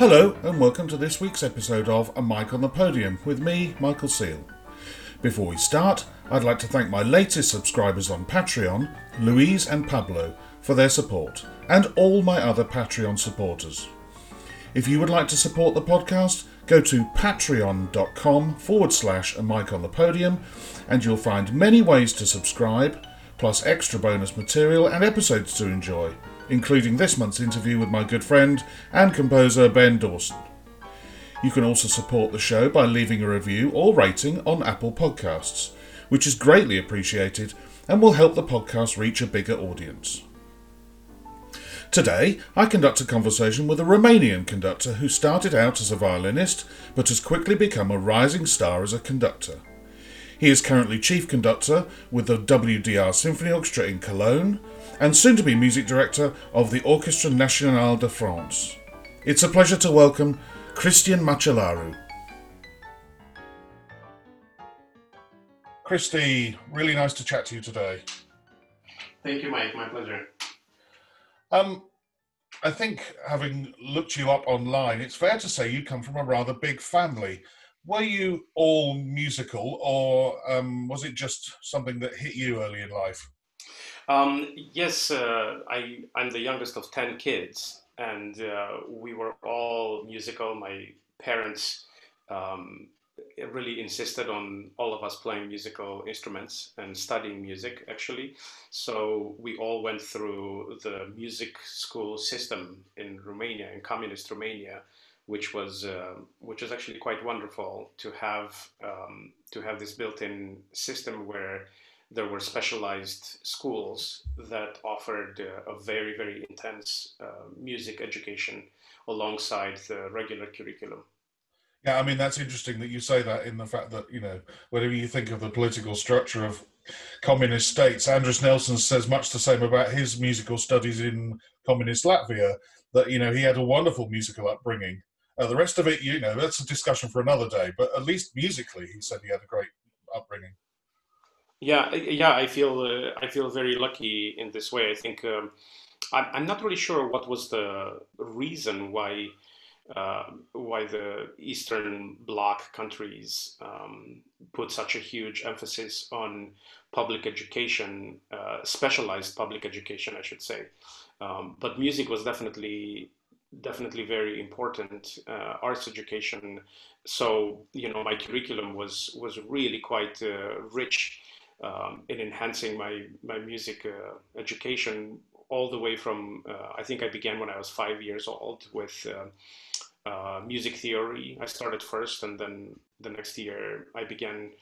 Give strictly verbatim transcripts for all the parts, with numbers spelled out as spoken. Hello and welcome to this week's episode of A Mic on the Podium with me, Michael Seal. Before we start, I'd like to thank my latest subscribers on Patreon, Louise and Pablo, for their support, and all my other Patreon supporters. If you would like to support the podcast, go to patreon.com forward slash A Mic on the Podium and you'll find many ways to subscribe, plus extra bonus material and episodes to enjoy, including this month's interview with my good friend and composer Ben Dawson. You can also support the show by leaving a review or rating on Apple Podcasts, which is greatly appreciated and will help the podcast reach a bigger audience. Today, I conduct a conversation with a Romanian conductor who started out as a violinist but has quickly become a rising star as a conductor. He is currently chief conductor with the W D R Symphony Orchestra in Cologne, and soon to be music director of the Orchestre National de France. It's a pleasure to welcome Cristian Măcelaru. Cristi, really nice to chat to you today. Thank you, Mike. My pleasure. Um, I think, having looked you up online, it's fair to say you come from a rather big family. Were you all musical, or um, was it just something that hit you early in life? Um, yes, uh, I, I'm the youngest of ten kids, and uh, we were all musical. My parents um, really insisted on all of us playing musical instruments and studying music, actually. So we all went through the music school system in Romania, in communist Romania, which was uh, which is actually quite wonderful to have um, to have this built-in system where there were specialized schools that offered uh, a very, very intense uh, music education alongside the regular curriculum. Yeah, I mean, that's interesting that you say that, in the fact that, you know, whenever you think of the political structure of communist states, Andris Nelsons says much the same about his musical studies in communist Latvia, that, you know, he had a wonderful musical upbringing. Uh, the rest of it, you know, that's a discussion for another day, but at least musically, he said he had a great upbringing. Yeah, yeah, I feel uh, I feel very lucky in this way. I think um, I'm, I'm not really sure what was the reason why uh, why the Eastern Bloc countries um, put such a huge emphasis on public education, uh, specialized public education, I should say. Um, but music was definitely definitely very important, uh, arts education. So, you know, my curriculum was was really quite uh, rich. Um, in enhancing my, my music uh, education all the way from, uh, I think I began when I was five years old with uh, uh, music theory. I started first, and then the next year I began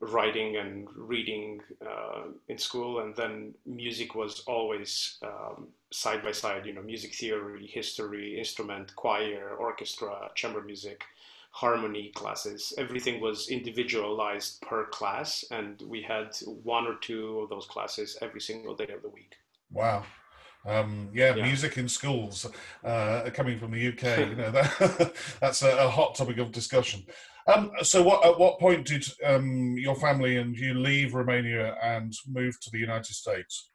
writing and reading uh, in school, and then music was always um, side by side, you know, music theory, history, instrument, choir, orchestra, chamber music, harmony classes. Everything was individualized per class, and we had one or two of those classes every single day of the week. Wow. Um, yeah, yeah, music in schools, uh, coming from the U K, you know, that, that's a, a hot topic of discussion. Um, so what, at what point did um, your family and you leave Romania and move to the United States?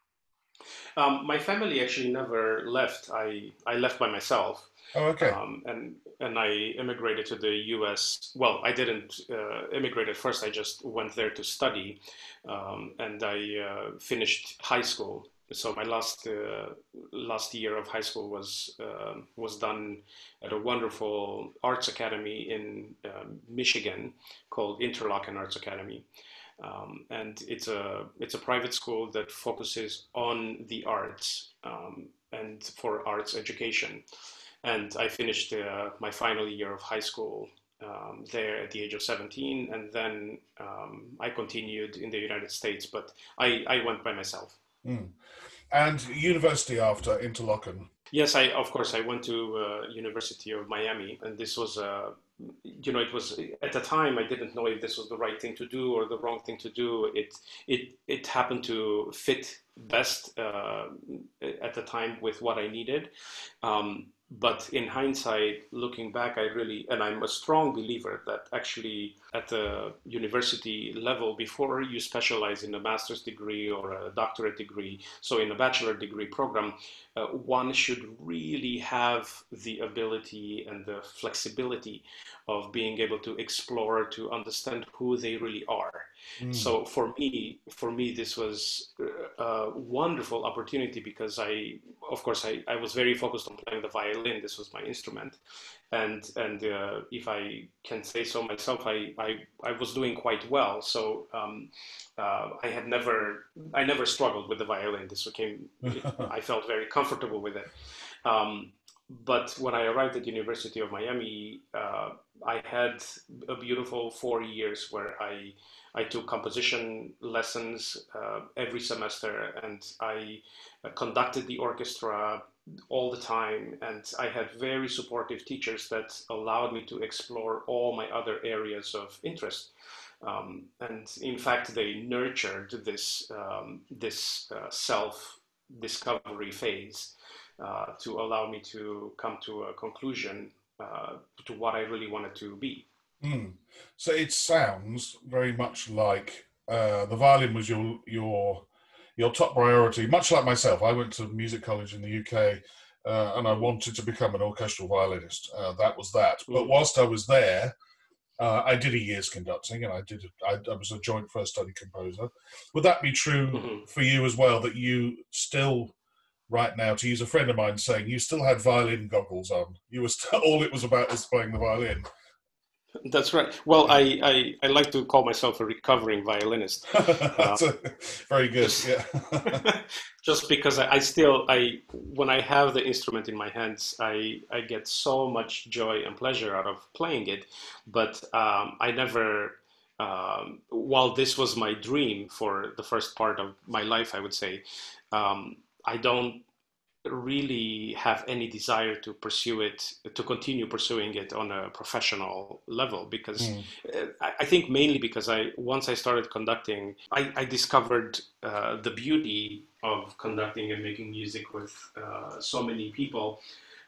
Um, my family actually never left. I, I left by myself. Oh, okay. Um, and and I immigrated to the U S. Well, I didn't uh, immigrate at first. I just went there to study, um, and I uh, finished high school. So my last uh, last year of high school was uh, was done at a wonderful arts academy in uh, Michigan called Interlochen Arts Academy, um, and it's a it's a private school that focuses on the arts um, and for arts education. And I finished uh, my final year of high school um, there at the age of seventeen, and then um, I continued in the United States, but I, I went by myself. Mm. And university after Interlochen? Yes, I of course, I went to uh, University of Miami, and this was, uh, you know, it was, at the time, I didn't know if this was the right thing to do or the wrong thing to do. It it it happened to fit best uh, at the time with what I needed. Um, But in hindsight, looking back, I really, and I'm a strong believer that actually at the university level, before you specialize in a master's degree or a doctorate degree, so in a bachelor degree program, uh, one should really have the ability and the flexibility of being able to explore, to understand who they really are. Mm. So for me, for me, this was a wonderful opportunity because I, of course, I, I was very focused on playing the violin. This was my instrument, and and uh, if I can say so myself, I I, I was doing quite well. So um, uh, I had never I never struggled with the violin. This became it, I felt very comfortable with it. Um, but when I arrived at the University of Miami, uh, I had a beautiful four years where I I took composition lessons uh, every semester, and I uh, conducted the orchestra all the time, and I had very supportive teachers that allowed me to explore all my other areas of interest. Um, and in fact, they nurtured this um, this uh, self-discovery phase uh, to allow me to come to a conclusion uh, to what I really wanted to be. Mm. So it sounds very much like uh, the violin was your your. your top priority, much like myself. I went to music college in the U K uh, and I wanted to become an orchestral violinist. Uh, that was that. But whilst I was there, uh, I did a year's conducting and I did. I, I was a joint first study composer. Would that be true mm-hmm. for you as well, that you still, right now, to use a friend of mine saying, you still had violin goggles on? You were st- all it was about was playing the violin. That's right. Well, I, I, I like to call myself a recovering violinist. That's um, a, very good. Just, yeah. Just because I, I still, I when I have the instrument in my hands, I, I get so much joy and pleasure out of playing it. But um, I never, um, while this was my dream for the first part of my life, I would say, um, I don't really have any desire to pursue it, to continue pursuing it on a professional level, because mm. I think mainly because I once I started conducting, I, I discovered uh, the beauty of conducting and making music with uh, so many people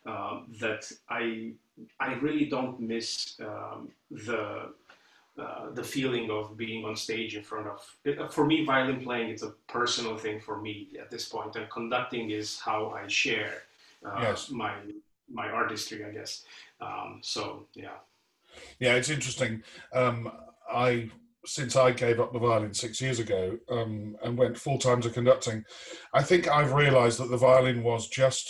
uh, that I I really don't miss um, the Uh, the feeling of being on stage in front of, for me, violin playing, it's a personal thing for me at this point, and conducting is how I share uh, yes. my my artistry, I guess. Um, so, yeah. Yeah, it's interesting. Um, I since I gave up the violin six years ago um, and went full time to conducting, I think I've realised that the violin was just,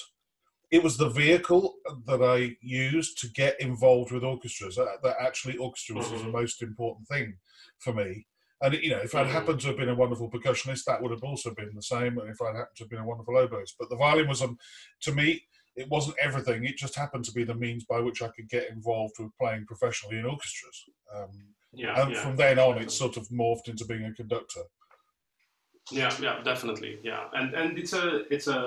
it was the vehicle that I used to get involved with orchestras. That, that actually orchestras mm-hmm. is the most important thing for me. And, you know, if I'd mm-hmm. happened to have been a wonderful percussionist, that would have also been the same. And if I'd happened to have been a wonderful oboist. But the violin was, um, to me, it wasn't everything. It just happened to be the means by which I could get involved with playing professionally in orchestras. Um, yeah, and yeah, from then on, definitely. It sort of morphed into being a conductor. Yeah, yeah, definitely. Yeah. And, and it's a, it's a,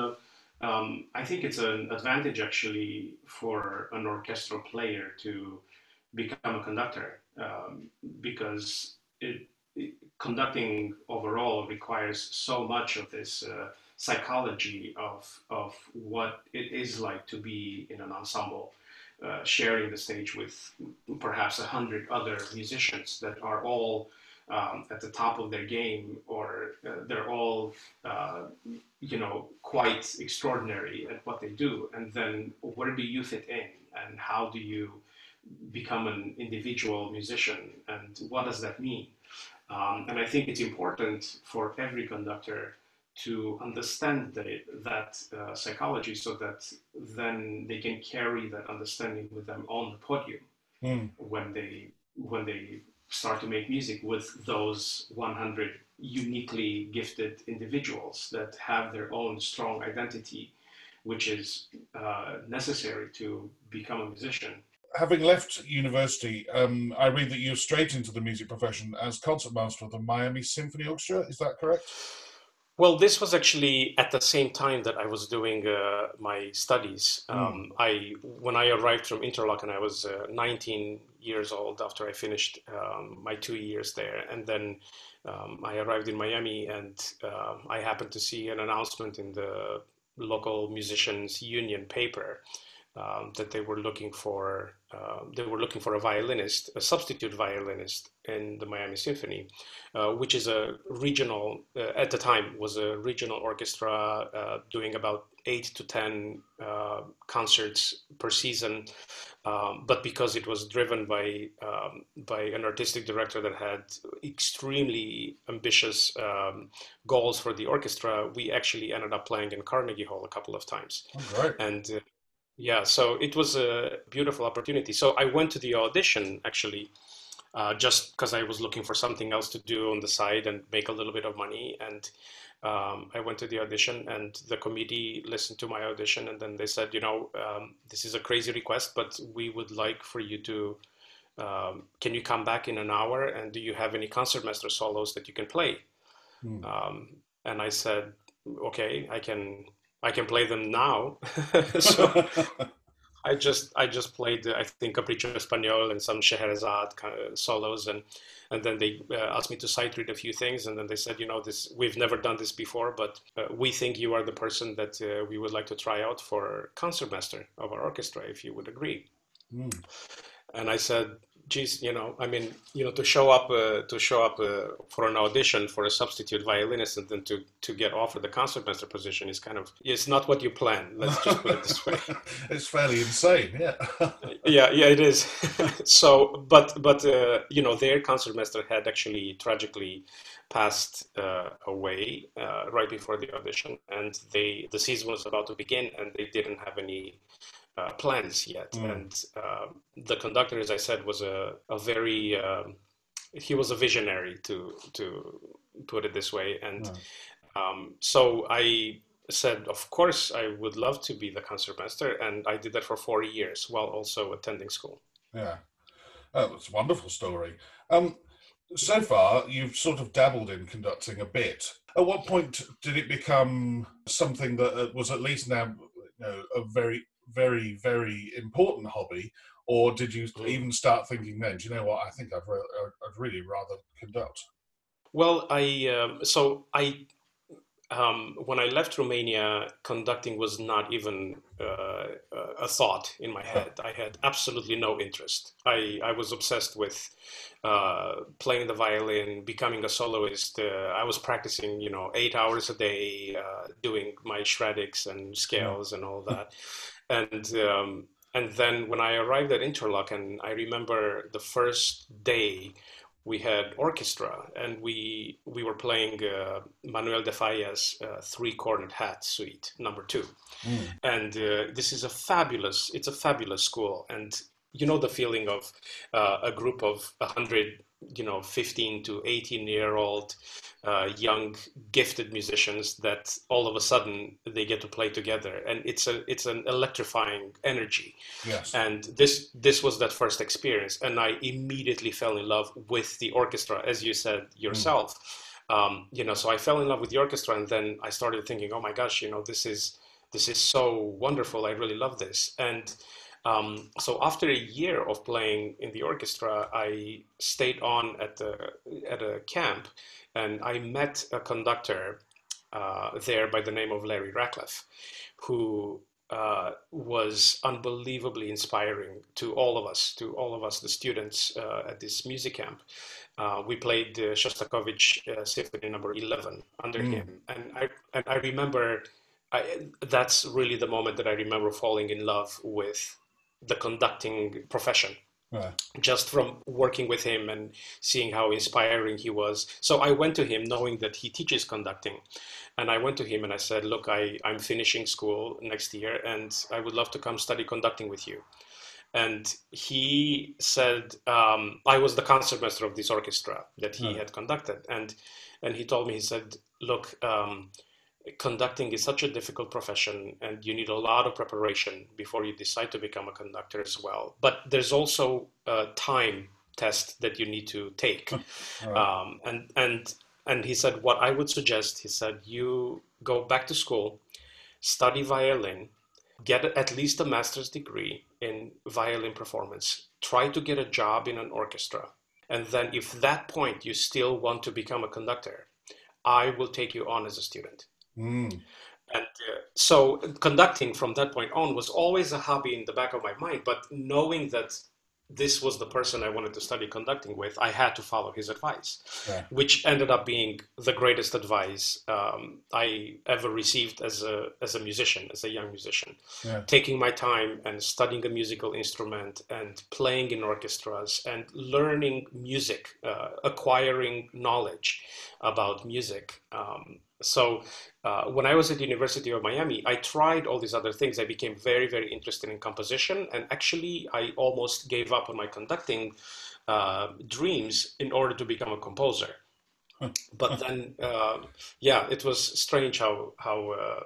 Um, I think it's an advantage actually for an orchestral player to become a conductor um, because it, it, conducting overall requires so much of this uh, psychology of of what it is like to be in an ensemble, uh, sharing the stage with perhaps a hundred other musicians that are all Um, at the top of their game, or uh, they're all, uh, you know, quite extraordinary at what they do. And then where do you fit in, and how do you become an individual musician, and what does that mean? Um, and I think it's important for every conductor to understand the, that uh, psychology, so that then they can carry that understanding with them on the podium mm. when they when they start to make music with those one hundred uniquely gifted individuals that have their own strong identity, which is uh, necessary to become a musician. Having left university, um, I read that you're straight into the music profession as concertmaster of the Miami Symphony Orchestra. Is that correct? Well, this was actually at the same time that I was doing uh, my studies. Um, mm. I, when I arrived from Interlochen, I was uh, nineteen years old after I finished um, my two years there. And then um, I arrived in Miami, and uh, I happened to see an announcement in the local musicians union paper um, that they were looking for. Uh, they were looking for a violinist, a substitute violinist in the Miami Symphony, uh, which is a regional, uh, at the time, was a regional orchestra uh, doing about eight to ten uh, concerts per season. Um, but because it was driven by um, by an artistic director that had extremely ambitious um, goals for the orchestra, we actually ended up playing in Carnegie Hall a couple of times. Oh, right. And uh, yeah, so it was a beautiful opportunity. So I went to the audition, actually, uh, just because I was looking for something else to do on the side and make a little bit of money. And Um, I went to the audition, and the committee listened to my audition, and then they said, you know, um, this is a crazy request, but we would like for you to, um, can you come back in an hour, and do you have any concertmaster solos that you can play? Mm. Um, and I said, okay, I can, I can play them now. So I just, I just played, I think, Capriccio Español and some Sheherazade kind of solos, and And then they uh, asked me to sight read a few things. And then they said, you know, this, we've never done this before, but uh, we think you are the person that uh, we would like to try out for concertmaster of our orchestra, if you would agree. Mm. And I said, geez, you know, I mean, you know, to show up uh, to show up uh, for an audition for a substitute violinist and then to, to get offered the concertmaster position is kind of, it's not what you plan. Let's just put it this way. It's fairly insane, yeah. yeah, yeah, it is. so, but, but uh, you know, their concertmaster had actually tragically passed uh, away uh, right before the audition, and they the season was about to begin, and they didn't have any Uh, plans yet. Mm. And uh, the conductor, as I said, was a, a very, uh, he was a visionary, to to put it this way. And mm. um, so I said, of course, I would love to be the concertmaster. And I did that for four years while also attending school. Yeah, oh, that's a wonderful story. Um, so far, you've sort of dabbled in conducting a bit. At what point did it become something that was at least now, you know, a very very, very important hobby, or did you even start thinking then, do you know what, I think I'd, re- I'd really rather conduct? Well, I, um, so I, um, when I left Romania, conducting was not even uh, a thought in my head. I had absolutely no interest. I, I was obsessed with uh, playing the violin, becoming a soloist. Uh, I was practicing, you know, eight hours a day, uh, doing my shreddics and scales and all that. And um, and then when I arrived at Interlochen, I remember the first day we had orchestra, and we we were playing uh, Manuel de Falla's uh, Three-cornered Hat Suite number two. Mm. And uh, this is a fabulous, it's a fabulous school. And you know the feeling of uh, a group of one hundred, you know, fifteen to eighteen year old uh, young gifted musicians that all of a sudden they get to play together, and it's a it's an electrifying energy. Yes. And this this was that first experience, and I immediately fell in love with the orchestra, as you said yourself. Mm. Um, you know, so I fell in love with the orchestra, and then I started thinking, oh my gosh, you know, this is this is so wonderful. I really love this. And Um, so after a year of playing in the orchestra, I stayed on at the at a camp, and I met a conductor uh, there by the name of Larry Ratcliffe, who uh, was unbelievably inspiring to all of us, to all of us, the students uh, at this music camp. Uh, we played uh, Shostakovich uh, Symphony Number eleven under mm. him, and I and I remember I, that's really the moment that I remember falling in love with the conducting profession, yeah. Just from working with him and seeing how inspiring he was. So I went to him knowing that he teaches conducting, and I went to him and I said, look, I, I'm finishing school next year, and I would love to come study conducting with you. And he said, um, I was the concertmaster of this orchestra that he yeah. had conducted. And, and he told me, he said, look, um, conducting is such a difficult profession, and you need a lot of preparation before you decide to become a conductor as well. But there's also a time test that you need to take. Right. Um, and, and, and he said, what I would suggest, he said, you go back to school, study violin, get at least a master's degree in violin performance, try to get a job in an orchestra. And then if at that point you still want to become a conductor, I will take you on as a student. Mm. And uh, so conducting from that point on was always a hobby in the back of my mind. But knowing that this was the person I wanted to study conducting with, I had to follow his advice, yeah. which ended up being the greatest advice um, I ever received as a as a musician, as a young musician. Yeah. Taking my time and studying a musical instrument and playing in orchestras and learning music, uh, acquiring knowledge about music. Um, So uh, when I was at the University of Miami, I tried all these other things. I became very, very interested in composition. And actually, I almost gave up on my conducting uh, dreams in order to become a composer. But then, uh, yeah, it was strange how, how, uh,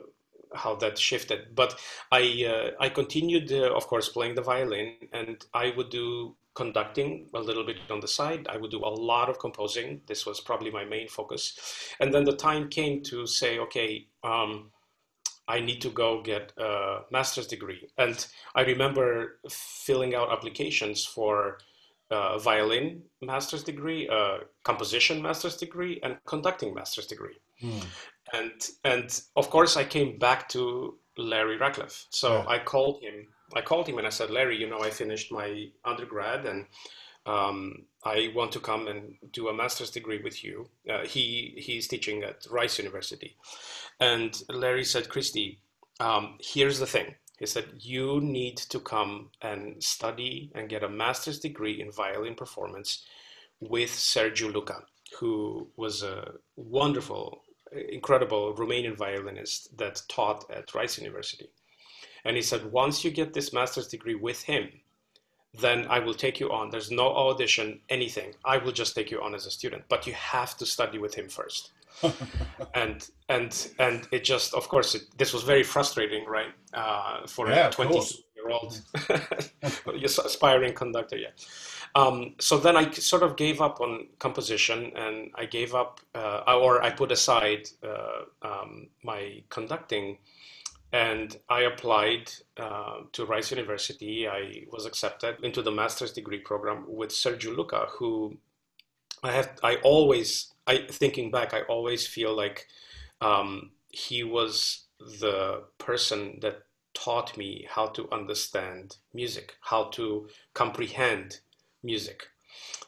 how that shifted. But I, uh, I continued, uh, of course, playing the violin, and I would do conducting a little bit on the side. I would do a lot of composing. This was probably my main focus. And then the time came to say, okay, um, I need to go get a master's degree. And I remember filling out applications for a violin master's degree, a composition master's degree, and conducting master's degree. Hmm. And, and of course, I came back to Larry Ratcliffe. So yeah. I called him I called him and I said, Larry, you know, I finished my undergrad and um, I want to come and do a master's degree with you. Uh, he he's teaching at Rice University. And Larry said, Christy, um, here's the thing. He said, you need to come and study and get a master's degree in violin performance with Sergiu Luca, who was a wonderful, incredible Romanian violinist that taught at Rice University. And he said, once you get this master's degree with him, then I will take you on. There's no audition, anything. I will just take you on as a student, but you have to study with him first. and and and it just, of course, it, this was very frustrating, right? Uh, for yeah, a twenty-two-year-old aspiring conductor, yeah. Um, so then I sort of gave up on composition, and I gave up, uh, or I put aside uh, um, my conducting. And I applied uh, to Rice University. I was accepted into the master's degree program with Sergiu Luca, who I have, I always, I thinking back, I always feel like um, he was the person that taught me how to understand music, how to comprehend music.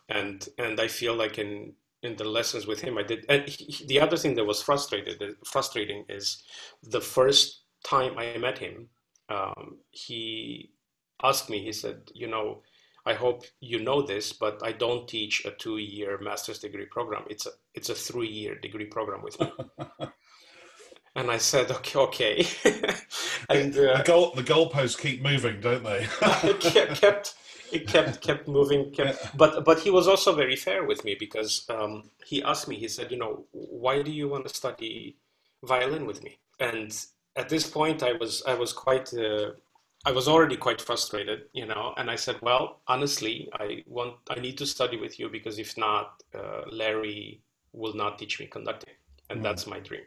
And, and I feel like in, in the lessons with him, I did. And he, the other thing that was frustrated, frustrating is the first time I met him, um, he asked me, he said, you know, I hope you know this, but I don't teach a two-year master's degree program. It's a, it's a three-year degree program with me. And I said, okay, okay. And uh, the goal, the goalposts keep moving, don't they? It kept, it kept, kept moving. Kept, yeah. But, but he was also very fair with me because um, he asked me, he said, you know, why do you want to study violin with me? And at this point, I was I was quite uh, I was already quite frustrated, you know. And I said, well, honestly, I want I need to study with you because if not, uh, Larry will not teach me conducting, and mm. that's my dream.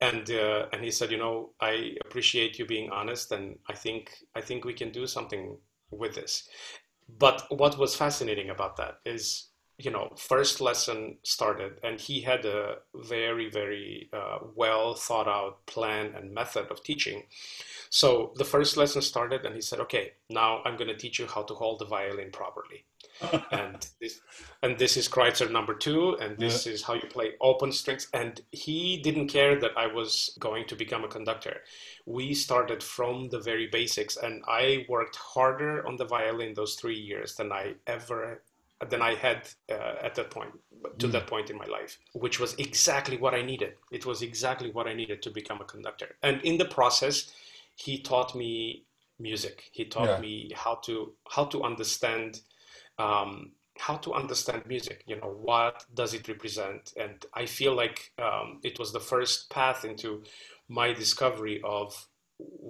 And uh, and he said, you know, I appreciate you being honest, and I think I think we can do something with this. But what was fascinating about that is, you know, first lesson started, and he had a very, very uh, well thought out plan and method of teaching. So the first lesson started, and he said, okay, now I'm going to teach you how to hold the violin properly. and, this, and this is Kreutzer number two, and this yeah. is how you play open strings. And he didn't care that I was going to become a conductor. We started from the very basics, and I worked harder on the violin those three years than I ever than I had uh, at that point, to mm. that point in my life, which was exactly what I needed. It was exactly what I needed to become a conductor. And in the process, he taught me music. He taught yeah. me how to how to understand um, how to understand music. You know, what does it represent? And I feel like um, it was the first path into my discovery of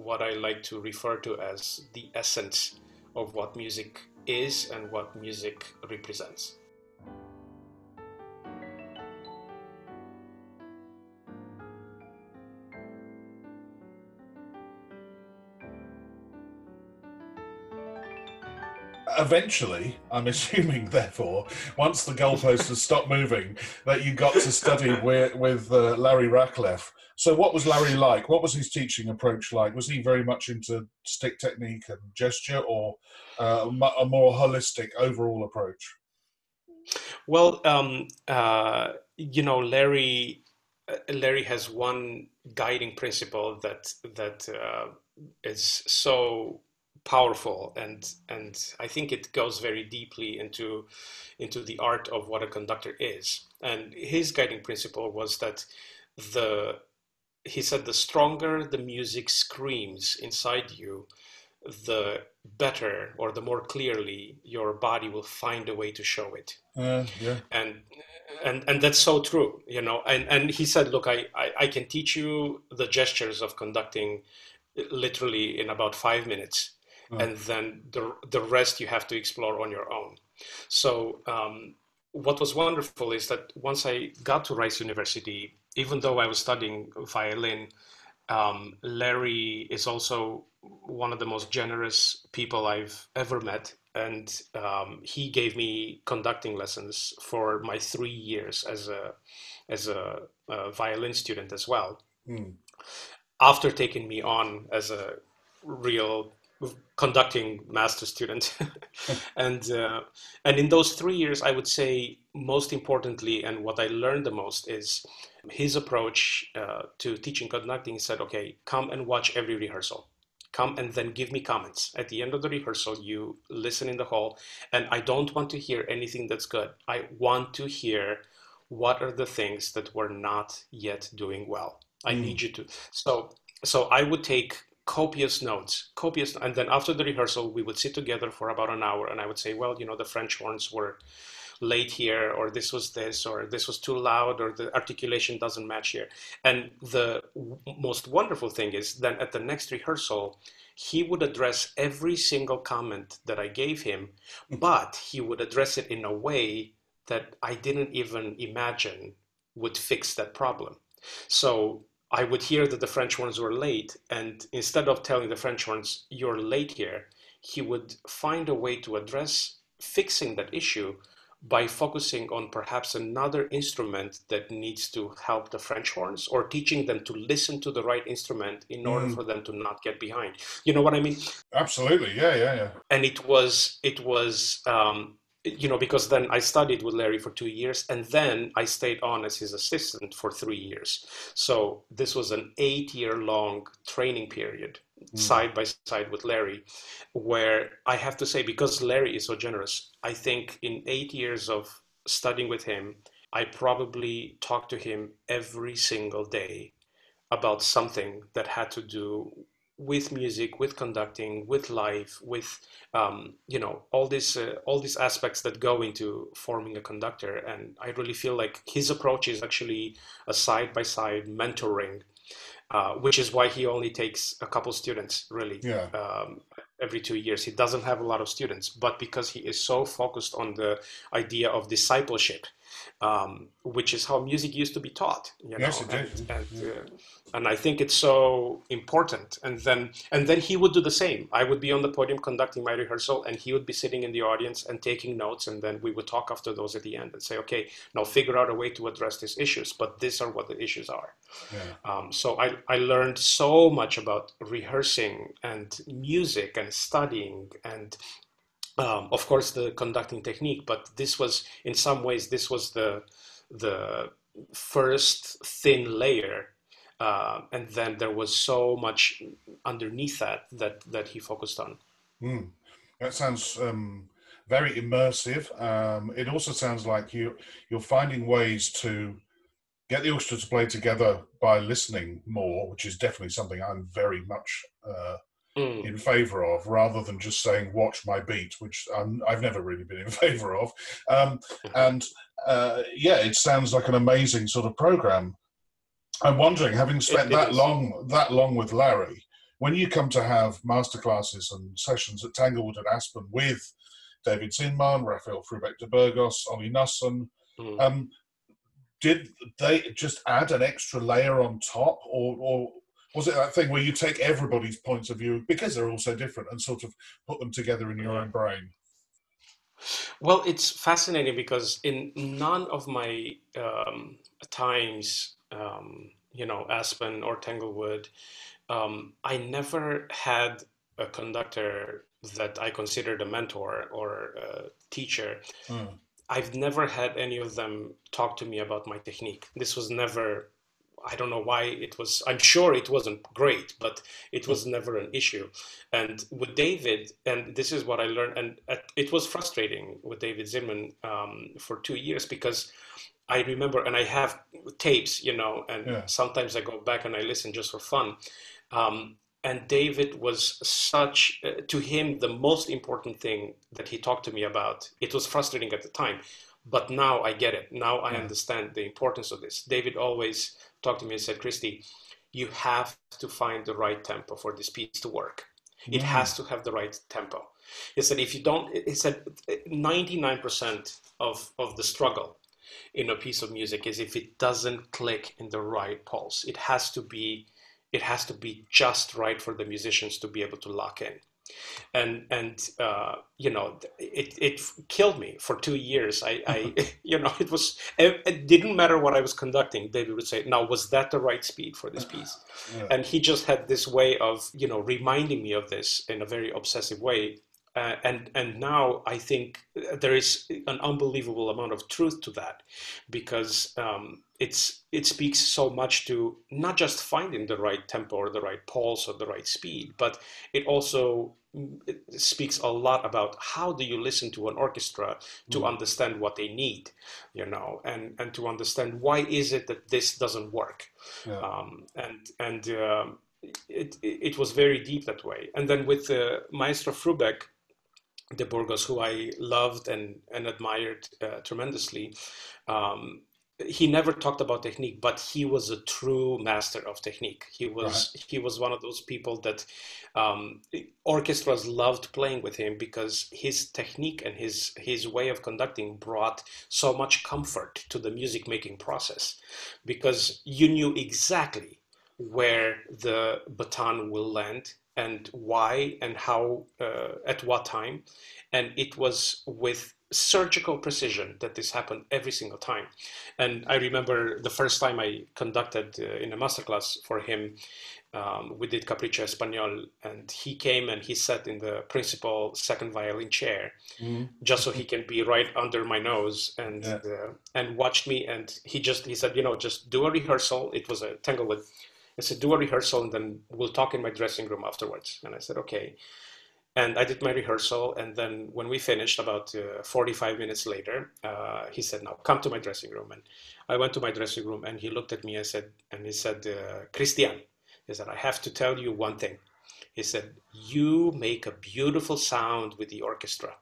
what I like to refer to as the essence of what music is and what music represents. eventually, I'm assuming, therefore, once the goalposts had stopped moving, that you got to study with, with uh, Larry Ratcliffe. So what was Larry like? What was his teaching approach like? Was he very much into stick technique and gesture, or uh, a more holistic overall approach? Well, um, uh, you know, Larry, Larry has one guiding principle that that uh, is so powerful, and and I think it goes very deeply into into the art of what a conductor is. And his guiding principle was that the He said, the stronger the music screams inside you, the better, or the more clearly your body will find a way to show it. Uh, yeah. And and and that's so true, you know. And, and he said, look, I, I, I can teach you the gestures of conducting literally in about five minutes. Oh. And then the, the rest you have to explore on your own. So um, what was wonderful is that once I got to Rice University, even though I was studying violin, um, Larry is also one of the most generous people I've ever met. And um, he gave me conducting lessons for my three years as a, as a, a violin student as well. Mm. After taking me on as a real conducting master student. and uh, and in those three years, I would say most importantly, and what I learned the most is his approach uh, to teaching conducting. He said, okay, come and watch every rehearsal. Come and then give me comments. At the end of the rehearsal, you listen in the hall, and I don't want to hear anything that's good. I want to hear what are the things that we're not yet doing well. I mm. need you to. So, so I would take copious notes, copious, and then after the rehearsal, we would sit together for about an hour, and I would say, well, you know, the French horns were late here, or this was this, or this was too loud, or the articulation doesn't match here. And the w- most wonderful thing is that at the next rehearsal, he would address every single comment that I gave him, but he would address it in a way that I didn't even imagine would fix that problem. So I would hear that the French horns were late, and instead of telling the French horns, you're late here, he would find a way to address fixing that issue by focusing on perhaps another instrument that needs to help the French horns, or teaching them to listen to the right instrument in order mm. for them to not get behind. You know what I mean? Absolutely. Yeah, yeah, yeah. And it was, it was, um, you know, because then I studied with Larry for two years, and then I stayed on as his assistant for three years. So this was an eight-year-long training period, mm. side by side with Larry, where I have to say, because Larry is so generous, I think in eight years of studying with him, I probably talked to him every single day about something that had to do with music, with conducting, with life, with, um, you know, all this, uh, all these aspects that go into forming a conductor. And I really feel like his approach is actually a side-by-side mentoring, uh, which is why he only takes a couple students, really, yeah. um, every two years. He doesn't have a lot of students, but because he is so focused on the idea of discipleship, um, which is how music used to be taught, you yes, know, it and, and, yeah. uh, and I think it's so important. And then, and then he would do the same. I would be on the podium conducting my rehearsal, and he would be sitting in the audience and taking notes. And then we would talk after those at the end and say, okay, now figure out a way to address these issues, but these are what the issues are. Yeah. Um, so I, I learned so much about rehearsing and music and studying and, Um, of course, the conducting technique, but this was, in some ways, this was the the first thin layer, uh, and then there was so much underneath that that, that he focused on. Mm. That sounds um, very immersive. Um, it also sounds like you you're finding ways to get the orchestra to play together by listening more, which is definitely something I'm very much Uh, Mm. in favour of, rather than just saying watch my beat, which I'm, I've never really been in favour of. Um, and uh, yeah, it sounds like an amazing sort of programme. I'm wondering, having spent it, it that is. long that long with Larry, when you come to have masterclasses and sessions at Tanglewood and Aspen with David Zinman, Rafael Frübeck de Burgos, Ollie Nusson, mm. um, did they just add an extra layer on top, or, or was it that thing where you take everybody's points of view, because they're all so different, and sort of put them together in your own brain? Well, it's fascinating because in none of my um, times, um, you know, Aspen or Tanglewood, um, I never had a conductor that I considered a mentor or a teacher. Mm. I've never had any of them talk to me about my technique. This was never, I don't know why it was, I'm sure it wasn't great, but it was never an issue. And with David, and this is what I learned, and it was frustrating with David Zinman um, for two years because I remember, and I have tapes, you know, and yeah. sometimes I go back and I listen just for fun. Um, and David was such, uh, to him, the most important thing that he talked to me about. It was frustrating at the time, but now I get it. Now I yeah. understand the importance of this. David always talked to me and said, Cristi, you have to find the right tempo for this piece to work. Yeah. It has to have the right tempo. He said, if you don't, he said, ninety-nine percent of, of the struggle in a piece of music is if it doesn't click in the right pulse. It has to be, it has to be just right for the musicians to be able to lock in. And, and uh, you know, it, it killed me for two years. I, I you know, it was, it, it didn't matter what I was conducting. David would say, now, was that the right speed for this piece? Yeah. And he just had this way of, you know, reminding me of this in a very obsessive way. Uh, and, and now I think there is an unbelievable amount of truth to that because um, it's, it speaks so much to not just finding the right tempo or the right pulse or the right speed, but it also it speaks a lot about how do you listen to an orchestra to mm. understand what they need, you know, and, and to understand why is it that this doesn't work. Yeah. Um, and, and uh, it, it, it was very deep that way. And then with uh, Maestro Frübeck de Burgos, who I loved and, and admired uh, tremendously. Um, he never talked about technique, but he was a true master of technique. He was right. he was one of those people that um, orchestras loved playing with him because his technique and his, his way of conducting brought so much comfort to the music making process because you knew exactly where the baton will land and why and how, uh, at what time. And it was with surgical precision that this happened every single time. And I remember the first time I conducted uh, in a masterclass for him, um, we did Capriccio Español, and he came and he sat in the principal second violin chair, mm-hmm. just so he can be right under my nose and yeah. uh, and watched me. And he just, he said, you know, just do a rehearsal. It was a Tanglewood. I said, do a rehearsal and then we'll talk in my dressing room afterwards. And I said, okay. And I did my rehearsal. And then when we finished about uh, forty-five minutes later, uh, he said, now come to my dressing room. And I went to my dressing room and he looked at me and said, and he said, uh, Cristian, he said, I have to tell you one thing. He said, you make a beautiful sound with the orchestra.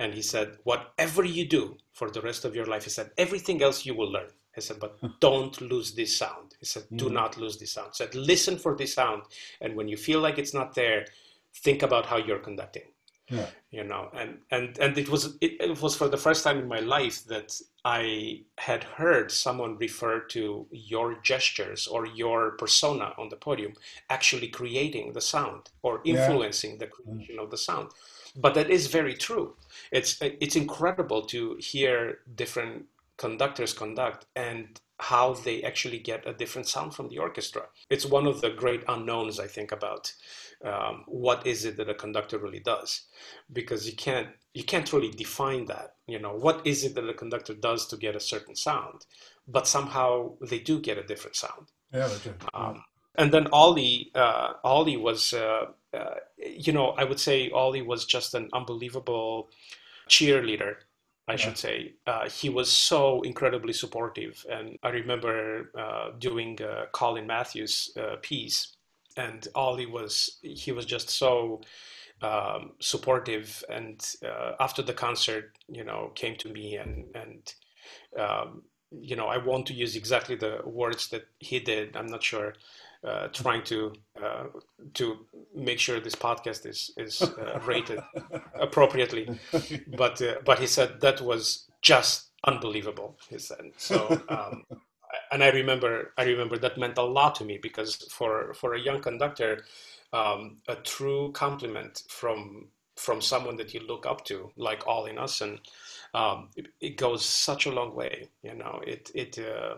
And he said, whatever you do for the rest of your life, he said, everything else you will learn. I said, but don't lose this sound. He said, do not lose this sound. He said, listen for this sound. And when you feel like it's not there, think about how you're conducting. Yeah. You know, and, and, and it was it, it was for the first time in my life that I had heard someone refer to your gestures or your persona on the podium actually creating the sound or influencing yeah. the creation of the sound. But that is very true. It's it's incredible to hear different conductors conduct and how they actually get a different sound from the orchestra. It's one of the great unknowns, I think, about um, what is it that a conductor really does, because you can't you can't really define that. You know, what is it that a conductor does to get a certain sound? But somehow they do get a different sound. Yeah, they do. Um, and then Ollie, uh, Ollie was, uh, uh, you know, I would say Ollie was just an unbelievable cheerleader. I should say. Uh, he was so incredibly supportive. And I remember uh, doing a Colin Matthews uh, piece, and Ollie was, he was just so um, supportive. And uh, after the concert, you know, came to me and, and um, you know, I want to use exactly the words that he did. I'm not sure. Uh, trying to uh, to make sure this podcast is is uh, rated appropriately, but uh, but he said that was just unbelievable. He said so, um, and I remember I remember that meant a lot to me because for for a young conductor, um, a true compliment from from someone that you look up to, like Ollie Nusson, um, it, it goes such a long way. You know, it it uh,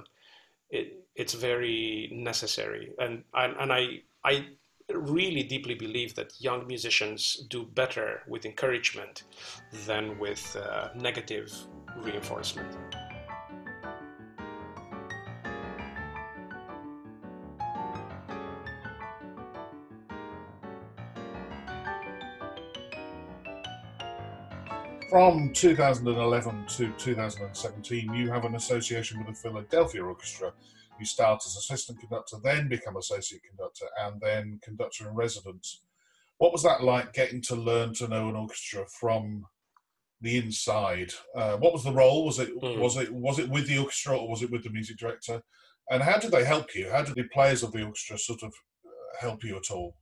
it it's very necessary, and and, and I I. really deeply believe that young musicians do better with encouragement than with uh, negative reinforcement. From two thousand eleven to two thousand seventeen, you have an association with the Philadelphia Orchestra. You start as assistant conductor, then become associate conductor, and then conductor in residence. What was that like, getting to learn to know an orchestra from the inside? Uh, what was the role? Was it mm. was it was it with the orchestra, or was it with the music director? And how did they help you? How did the players of the orchestra sort of help you at all?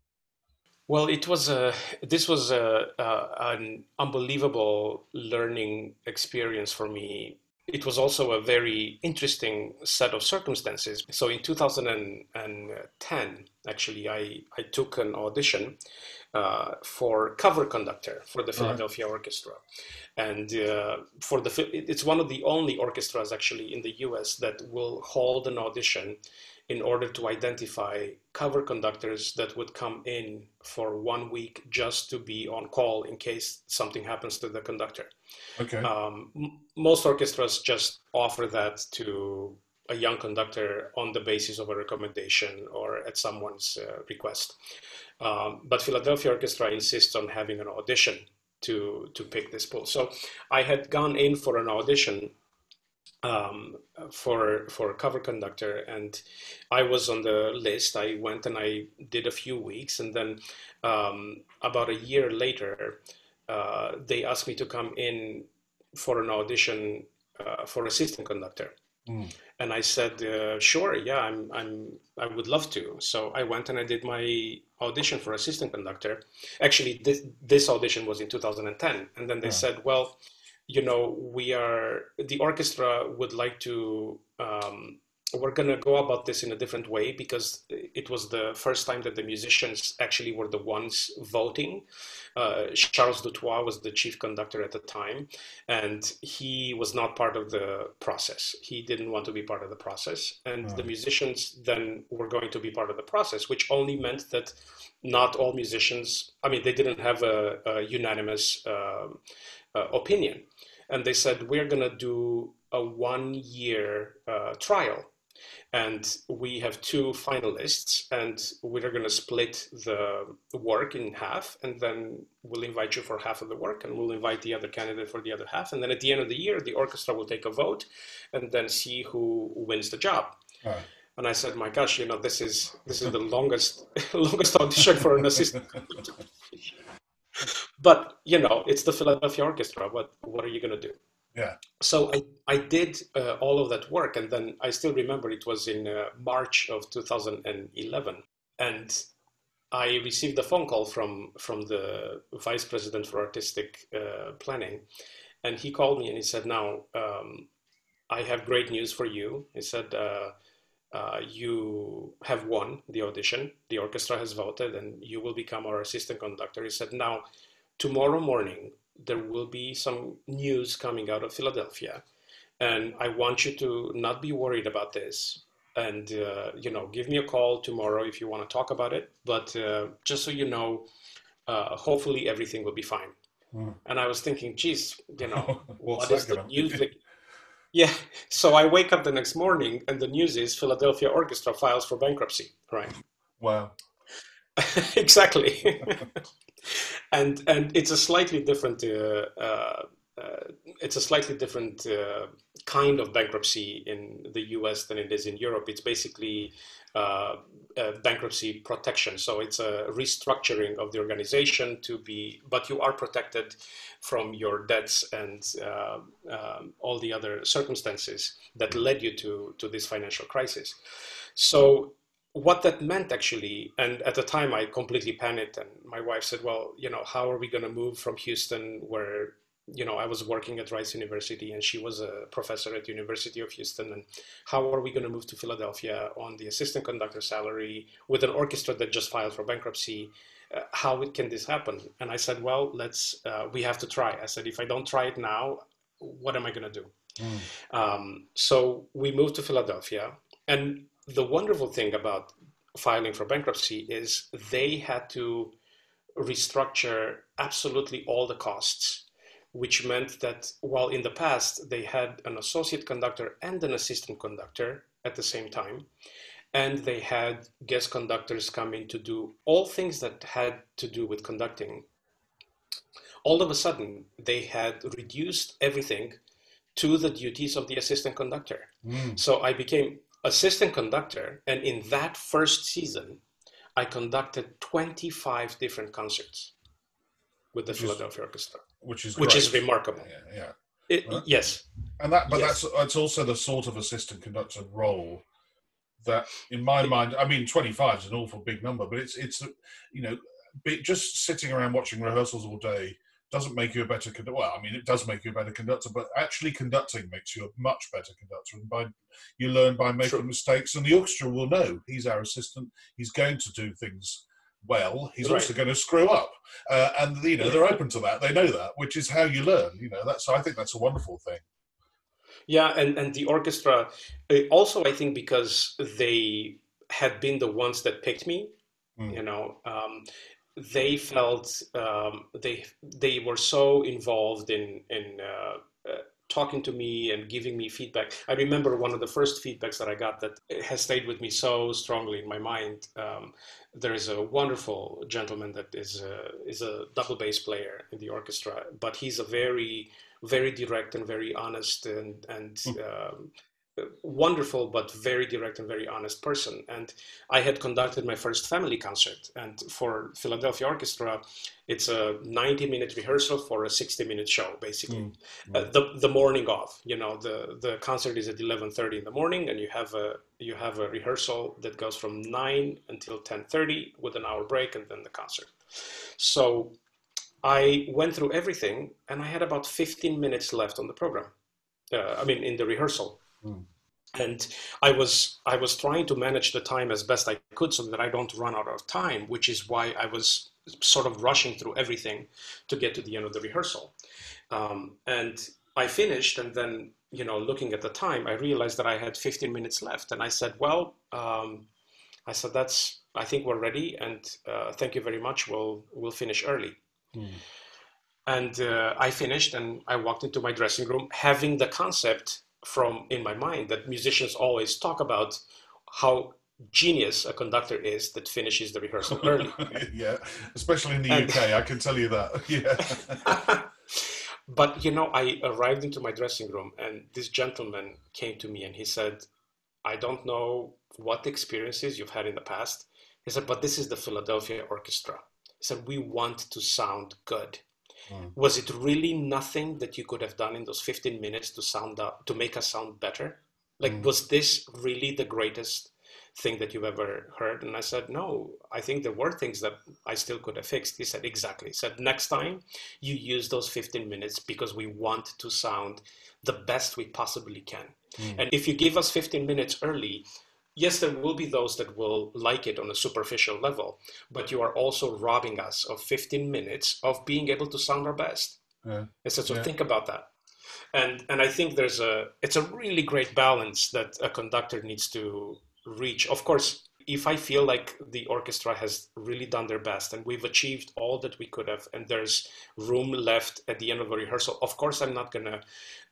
Well, it was a this was a, a an unbelievable learning experience for me. It was also a very interesting set of circumstances. So in two thousand ten, actually, I, I took an audition uh, for cover conductor for the Philadelphia mm-hmm. Orchestra. And uh, for the it's one of the only orchestras, actually, in the U S that will hold an audition in order to identify cover conductors that would come in for one week just to be on call in case something happens to the conductor. Okay. Um, m- most orchestras just offer that to a young conductor on the basis of a recommendation or at someone's uh, request. Um, but Philadelphia Orchestra insists on having an audition to, to pick this pool. So I had gone in for an audition Um, for for cover conductor, and I was on the list. I went and I did a few weeks, and then um, about a year later, uh, they asked me to come in for an audition uh, for assistant conductor. Mm. And I said, uh, "Sure, yeah, I'm I'm I would love to." So I went and I did my audition for assistant conductor. Actually, this this audition was in two thousand ten, and then they yeah. said, "Well, you know, we are, the orchestra would like to, um, we're going to go about this in a different way, because it was the first time that the musicians actually were the ones voting. Uh, Charles Dutoit was the chief conductor at the time, and he was not part of the process. He didn't want to be part of the process. And right. the musicians then were going to be part of the process, which only meant that not all musicians, I mean, they didn't have a, a unanimous um, uh, opinion. And they said, we're going to do a one-year uh, trial. And we have two finalists, and we're going to split the work in half, and then we'll invite you for half of the work, and we'll invite the other candidate for the other half. And then at the end of the year, the orchestra will take a vote and then see who wins the job. All right. And I said, my gosh, you know, this is this is the longest longest audition for an assistant. But, you know, it's the Philadelphia Orchestra. What, what are you going to do? Yeah. So I, I did uh, all of that work. And then I still remember it was in uh, March of two thousand eleven. And I received a phone call from, from the vice president for artistic uh, planning. And he called me and he said, now, um, I have great news for you. He said, uh, uh, you have won the audition. The orchestra has voted and you will become our assistant conductor. He said, now, tomorrow morning, there will be some news coming out of Philadelphia, and I want you to not be worried about this. And, uh, you know, give me a call tomorrow if you want to talk about it. But uh, just so you know, uh, hopefully everything will be fine. Mm. And I was thinking, geez, you know, what is the news? Yeah. So I wake up the next morning and the news is Philadelphia Orchestra files for bankruptcy. Right. Wow. Exactly. And and it's a slightly different uh, uh, uh, it's a slightly different uh, kind of bankruptcy in the U S than it is in Europe. It's basically uh, uh, bankruptcy protection. So it's a restructuring of the organization to be, but you are protected from your debts and uh, um, all the other circumstances that led you to to this financial crisis. So. What that meant actually, and at the time I completely panicked, and my wife said, well, you know, how are we going to move from Houston where you know, I was working at Rice University and she was a professor at the University of Houston. And how are we going to move to Philadelphia on the assistant conductor salary with an orchestra that just filed for bankruptcy? Uh, how it, can this happen? And I said, well, let's, uh, we have to try. I said, if I don't try it now, what am I going to do? Mm. Um, so we moved to Philadelphia. And the wonderful thing about filing for bankruptcy is they had to restructure absolutely all the costs, which meant that while in the past they had an associate conductor and an assistant conductor at the same time, and they had guest conductors come in to do all things that had to do with conducting, all of a sudden they had reduced everything to the duties of the assistant conductor. Mm. So I became assistant conductor, and in that first season, I conducted twenty-five different concerts with the which Philadelphia is, Orchestra, which is which great. is remarkable. Yeah, yeah. It, right. Yes, and that, but yes. that's it's also the sort of assistant conductor role that, in my it, mind, I mean, twenty-five is an awful big number, but it's it's you know, just sitting around watching rehearsals all day doesn't make you a better conductor. Well, I mean, it does make you a better conductor, but actually conducting makes you a much better conductor. And by you learn by making True. mistakes, and the orchestra will know he's our assistant. He's going to do things well. He's right. also going to screw up, uh, and you know they're open to that. They know that, which is how you learn. You know, that's I think that's a wonderful thing. Yeah, and and the orchestra also, I think, because they had been the ones that picked me. Mm. You know. Um, They felt um, they they were so involved in in uh, uh, talking to me and giving me feedback. I remember one of the first feedbacks that I got that has stayed with me so strongly in my mind. Um, there is a wonderful gentleman that is a, is a double bass player in the orchestra, but he's a very very direct and very honest and and. Mm. Um, wonderful, but very direct and very honest person. And I had conducted my first family concert, and for Philadelphia Orchestra, it's a ninety minute rehearsal for a sixty minute show, basically. Mm, yeah. uh, the, the morning of, you know, the, the concert is at eleven thirty in the morning, and you have a, you have a rehearsal that goes from nine until ten thirty with an hour break, and then the concert. So I went through everything, and I had about fifteen minutes left on the program. Uh, I mean, in the rehearsal. Mm. And I was I was trying to manage the time as best I could so that I don't run out of time, which is why I was sort of rushing through everything to get to the end of the rehearsal. Um, and I finished, and then, you know, looking at the time, I realized that I had fifteen minutes left. And I said, well, um, I said, that's, I think we're ready. And uh, thank you very much. We'll, we'll finish early. Mm. And uh, I finished, and I walked into my dressing room having the concept from in my mind that musicians always talk about, how genius a conductor is that finishes the rehearsal early. Yeah, especially in the and, U K, I can tell you that. Yeah. But, you know, I arrived into my dressing room, and this gentleman came to me and he said, I don't know what experiences you've had in the past. He said, but this is the Philadelphia Orchestra. He said, we want to sound good. Mm. Was it really nothing that you could have done in those fifteen minutes to sound up, to make us sound better? Like, mm. was this really the greatest thing that you've ever heard? And I said, no, I think there were things that I still could have fixed. He said, exactly. He said, next time you use those fifteen minutes because we want to sound the best we possibly can. Mm. And if you give us fifteen minutes early, yes, there will be those that will like it on a superficial level, but you are also robbing us of fifteen minutes of being able to sound our best. Yeah. And so, so yeah. think about that. And and I think there's a, it's a really great balance that a conductor needs to reach. Of course, if I feel like the orchestra has really done their best and we've achieved all that we could have, and there's room left at the end of a rehearsal, of course, I'm not going to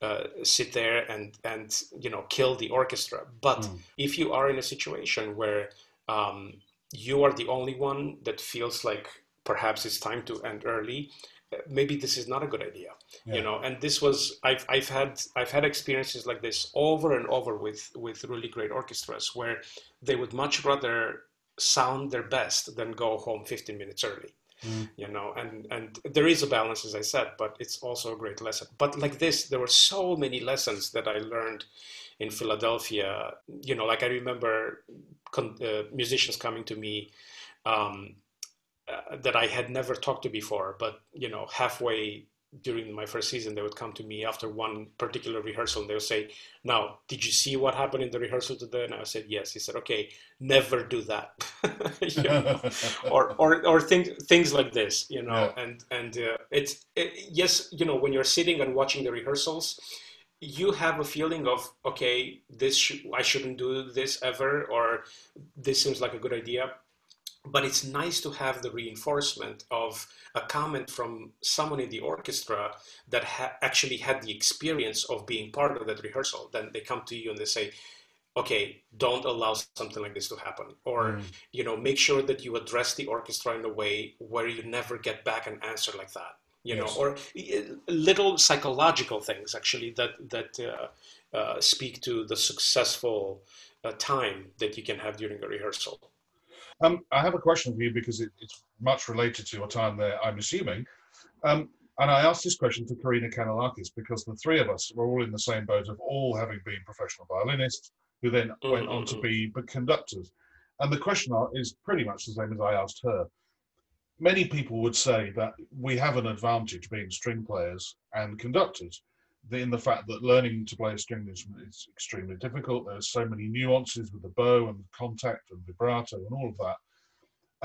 uh, sit there and, and, you know, kill the orchestra. But mm. if you are in a situation where um, you are the only one that feels like perhaps it's time to end early, maybe this is not a good idea. Yeah. You know, and this was, I've, I've had, I've had experiences like this over and over with, with really great orchestras where they would much rather sound their best than go home fifteen minutes early, mm. you know, and, and there is a balance, as I said, but it's also a great lesson. But like this, there were so many lessons that I learned in Philadelphia. You know, like I remember con- uh, musicians coming to me, um, that I had never talked to before, but, you know, halfway during my first season, they would come to me after one particular rehearsal and they would say, now, did you see what happened in the rehearsal today? And I said, yes. He said, okay, never do that. You know? or, or, or things, things like this, you know, yeah. and, and uh, it's, it, yes, you know, when you're sitting and watching the rehearsals, you have a feeling of, okay, this, sh- I shouldn't do this ever, or this seems like a good idea. But it's nice to have the reinforcement of a comment from someone in the orchestra that ha- actually had the experience of being part of that rehearsal. Then they come to you and they say, okay, don't allow something like this to happen. Or, mm. you know, make sure that you address the orchestra in a way where you never get back an answer like that. You yes. know, or little psychological things, actually, that, that uh, uh, speak to the successful uh, time that you can have during a rehearsal. Um, I have a question for you because it, it's much related to your time there, I'm assuming. Um, and I asked this question to Karina Kanellakis because the three of us were all in the same boat of all having been professional violinists who then mm-hmm. went on to be conductors. And the question is pretty much the same as I asked her. Many people would say that we have an advantage being string players and conductors in the fact that learning to play a string instrument is extremely difficult. There's so many nuances with the bow and contact and vibrato and all of that.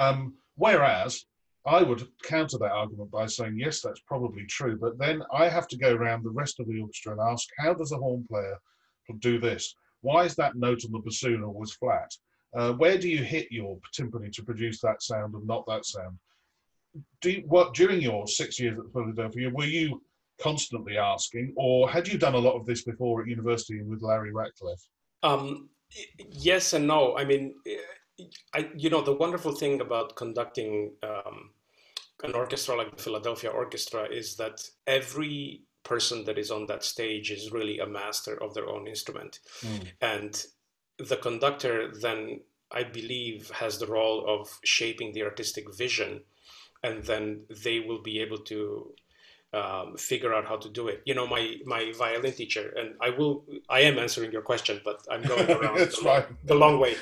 Um, whereas I would counter that argument by saying, yes, that's probably true. But then I have to go around the rest of the orchestra and ask, how does a horn player do this? Why is that note on the bassoon always flat? Uh, where do you hit your timpani to produce that sound and not that sound? Do you, what, during your six years at Philadelphia, were you constantly asking, or had you done a lot of this before at university with Larry Ratcliffe? Um, yes and no. I mean, I, you know, the wonderful thing about conducting um, an orchestra like the Philadelphia Orchestra is that every person that is on that stage is really a master of their own instrument. Mm. And the conductor then, I believe, has the role of shaping the artistic vision, and then they will be able to Um, figure out how to do it. You know, my my violin teacher, and I will, I am answering your question, but I'm going around the, long, the long way.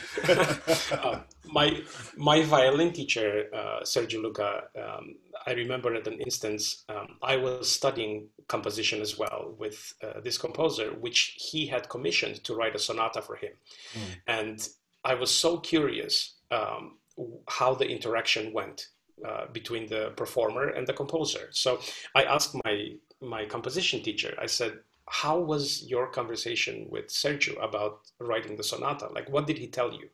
uh, my my violin teacher, uh, Sergiu Luca, um, I remember at an instance, um, I was studying composition as well with uh, this composer, which he had commissioned to write a sonata for him. Mm. And I was so curious um, how the interaction went Uh, between the performer and the composer. So I asked my my composition teacher, I said, how was your conversation with Sergiu about writing the sonata? Like, what did he tell you?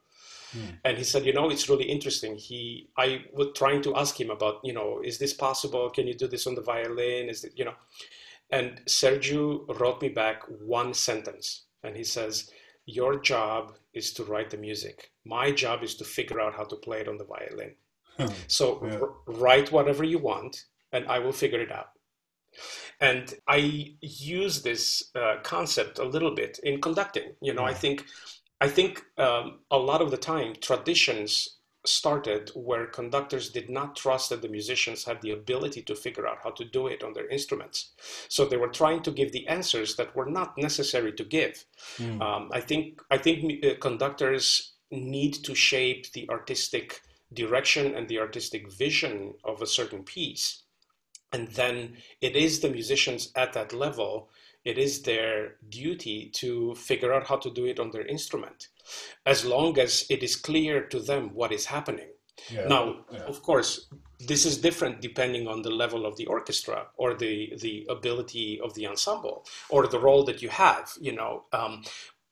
Mm. And he said, you know, it's really interesting. He, I was trying to ask him about, you know, is this possible? Can you do this on the violin? Is it, you know? And Sergiu wrote me back one sentence. And he says, your job is to write the music. My job is to figure out how to play it on the violin. So yeah. r- write whatever you want, and I will figure it out. And I use this uh, concept a little bit in conducting. You know, yeah. I think, I think um, a lot of the time traditions started where conductors did not trust that the musicians had the ability to figure out how to do it on their instruments. So they were trying to give the answers that were not necessary to give. Mm. Um, I think I think uh, conductors need to shape the artistic direction and the artistic vision of a certain piece. And then it is the musicians at that level, it is their duty to figure out how to do it on their instrument, as long as it is clear to them what is happening. Yeah, now, yeah. Of course, this is different depending on the level of the orchestra or the, the ability of the ensemble or the role that you have, you know. Um,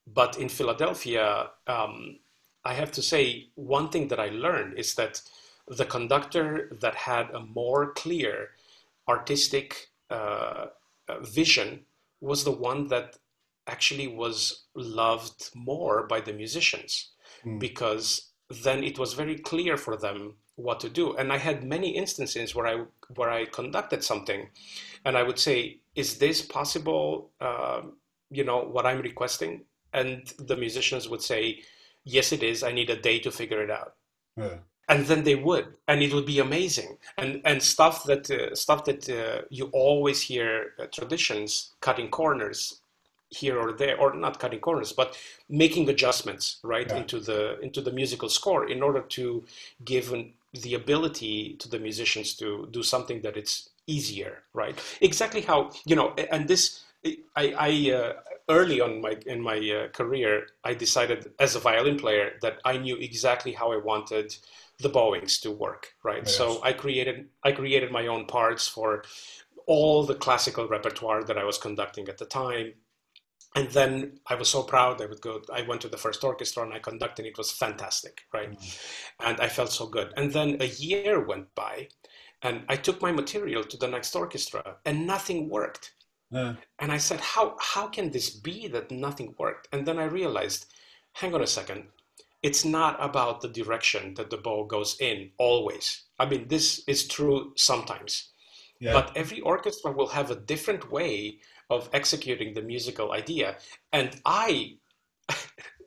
but in Philadelphia, um, I have to say, one thing that I learned is that the conductor that had a more clear artistic uh, vision was the one that actually was loved more by the musicians, mm. because then it was very clear for them what to do. And I had many instances where I where I conducted something, and I would say, "Is this possible? Uh, you know what I'm requesting?" And the musicians would say, yes, it is. I need a day to figure it out. Yeah. And then they would, and it would be amazing. And and stuff that uh, stuff that uh, you always hear uh, traditions cutting corners here or there, or not cutting corners, but making adjustments right yeah. into the into the musical score in order to give an, the ability to the musicians to do something that it's easier, right? Exactly how, you know, and this, I, I uh, early on my in my uh, career, I decided as a violin player that I knew exactly how I wanted the bowings to work, right? Yes. So I created I created my own parts for all the classical repertoire that I was conducting at the time. And then I was so proud. I would go, I went to the first orchestra and I conducted, it was fantastic, right? Mm-hmm. And I felt so good. And then a year went by and I took my material to the next orchestra and nothing worked. Uh. And I said, how, how can this be that nothing worked? And then I realized, hang on a second, it's not about the direction that the bow goes in always. I mean, this is true sometimes, yeah. But every orchestra will have a different way of executing the musical idea. And I,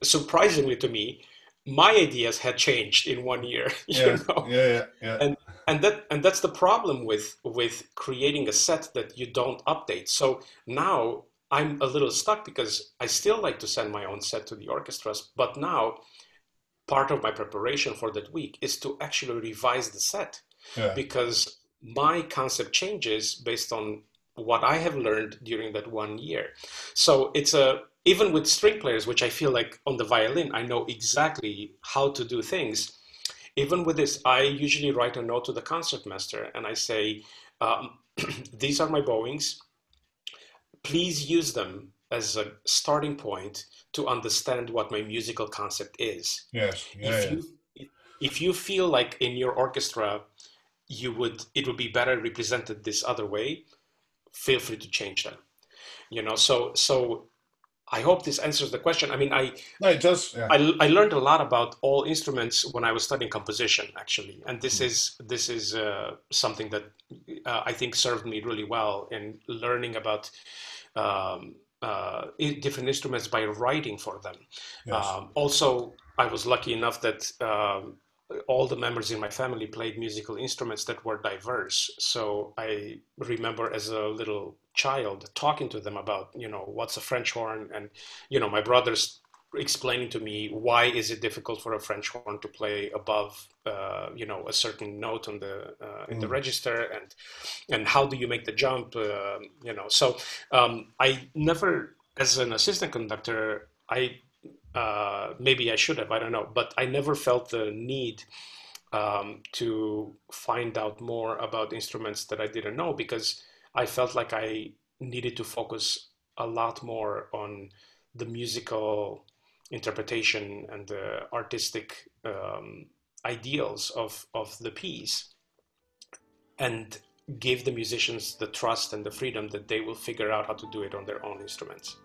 surprisingly to me, my ideas had changed in one year, you yeah, know? Yeah, yeah, yeah. And, and, that, and that's the problem with, with creating a set that you don't update. So now I'm a little stuck because I still like to send my own set to the orchestras, but now part of my preparation for that week is to actually revise the set yeah. because my concept changes based on what I have learned during that one year. So it's a, even with string players, which I feel like on the violin, I know exactly how to do things. Even with this, I usually write a note to the concertmaster and I say, um, these are my bowings. Please use them as a starting point to understand what my musical concept is. Yes. Yeah, if, yeah. You, if you feel like in your orchestra, you would, it would be better represented this other way, feel free to change them, you know? So, so I hope this answers the question. I mean, I, no, it does, yeah. I, I learned a lot about all instruments when I was studying composition actually. And this mm. is, this is uh, something that uh, I think served me really well in learning about um, uh, different instruments by writing for them. Yes. Um, also, I was lucky enough that um, all the members in my family played musical instruments that were diverse. So I remember as a little child talking to them about, you know, what's a French horn? And, you know, my brothers explaining to me, why is it difficult for a French horn to play above, uh, you know, a certain note on the, uh, in mm. the register and, and how do you make the jump? Uh, you know, so um, I never, as an assistant conductor, I, Uh, maybe I should have, I don't know, but I never felt the need um, to find out more about instruments that I didn't know because I felt like I needed to focus a lot more on the musical interpretation and the artistic um, ideals of, of the piece and give the musicians the trust and the freedom that they will figure out how to do it on their own instruments.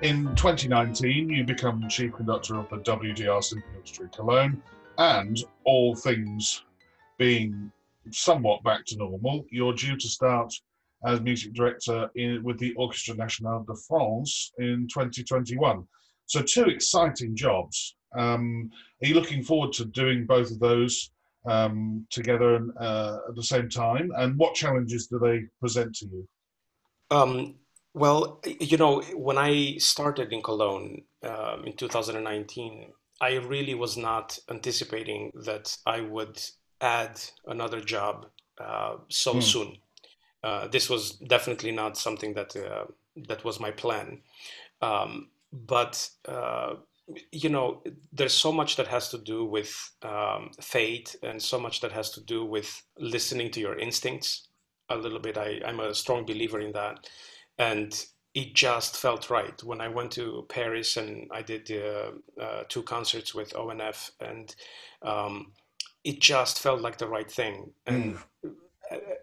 In twenty nineteen, you become chief conductor of the W D R Symphony Orchestra Cologne, and all things being somewhat back to normal, you're due to start as music director in, with the Orchestre National de France in twenty twenty-one. So two exciting jobs. Um, are you looking forward to doing both of those um, together uh, at the same time? And what challenges do they present to you? Um. Well, you know, when I started in Cologne um, in two thousand nineteen, I really was not anticipating that I would add another job uh, so mm. soon. Uh, this was definitely not something that uh, that was my plan. Um, but, uh, you know, there's so much that has to do with um, fate and so much that has to do with listening to your instincts a little bit. I, I'm a strong believer in that. And it just felt right. When I went to Paris and I did uh, uh, two concerts with O N F, and um, it just felt like the right thing. And mm.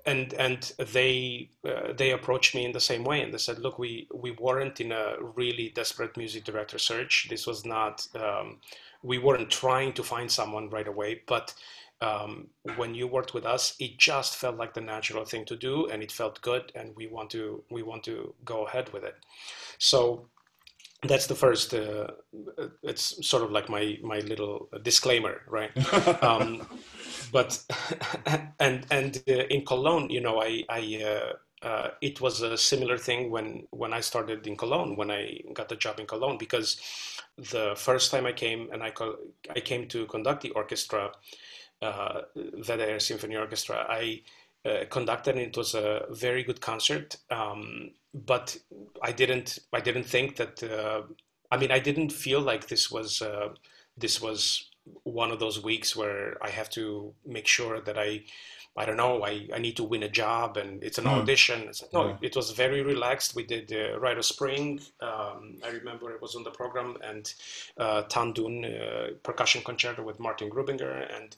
and and they uh, they approached me in the same way, and they said, "Look, we we weren't in a really desperate music director search. This was not. Um, we weren't trying to find someone right away, but." Um, when you worked with us, it just felt like the natural thing to do, and it felt good, and we want to we want to go ahead with it. So that's the first. Uh, it's sort of like my my little disclaimer, right? um, but and and uh, in Cologne, you know, I I uh, uh, it was a similar thing when, when I started in Cologne, when I got the job in Cologne, because the first time I came and I, co- I came to conduct the orchestra, uh, W D R Symphony Orchestra, I uh, conducted, and it was a very good concert. Um, but I didn't, I didn't think that, uh, I mean, I didn't feel like this was, uh, this was one of those weeks where I have to make sure that I, I don't know, I, I need to win a job and it's an mm. audition. It's like, no, yeah. It was very relaxed. We did uh, Rite of Spring. Um, I remember it was on the program, and uh, Tan Dun, uh, percussion concerto with Martin Grubinger. And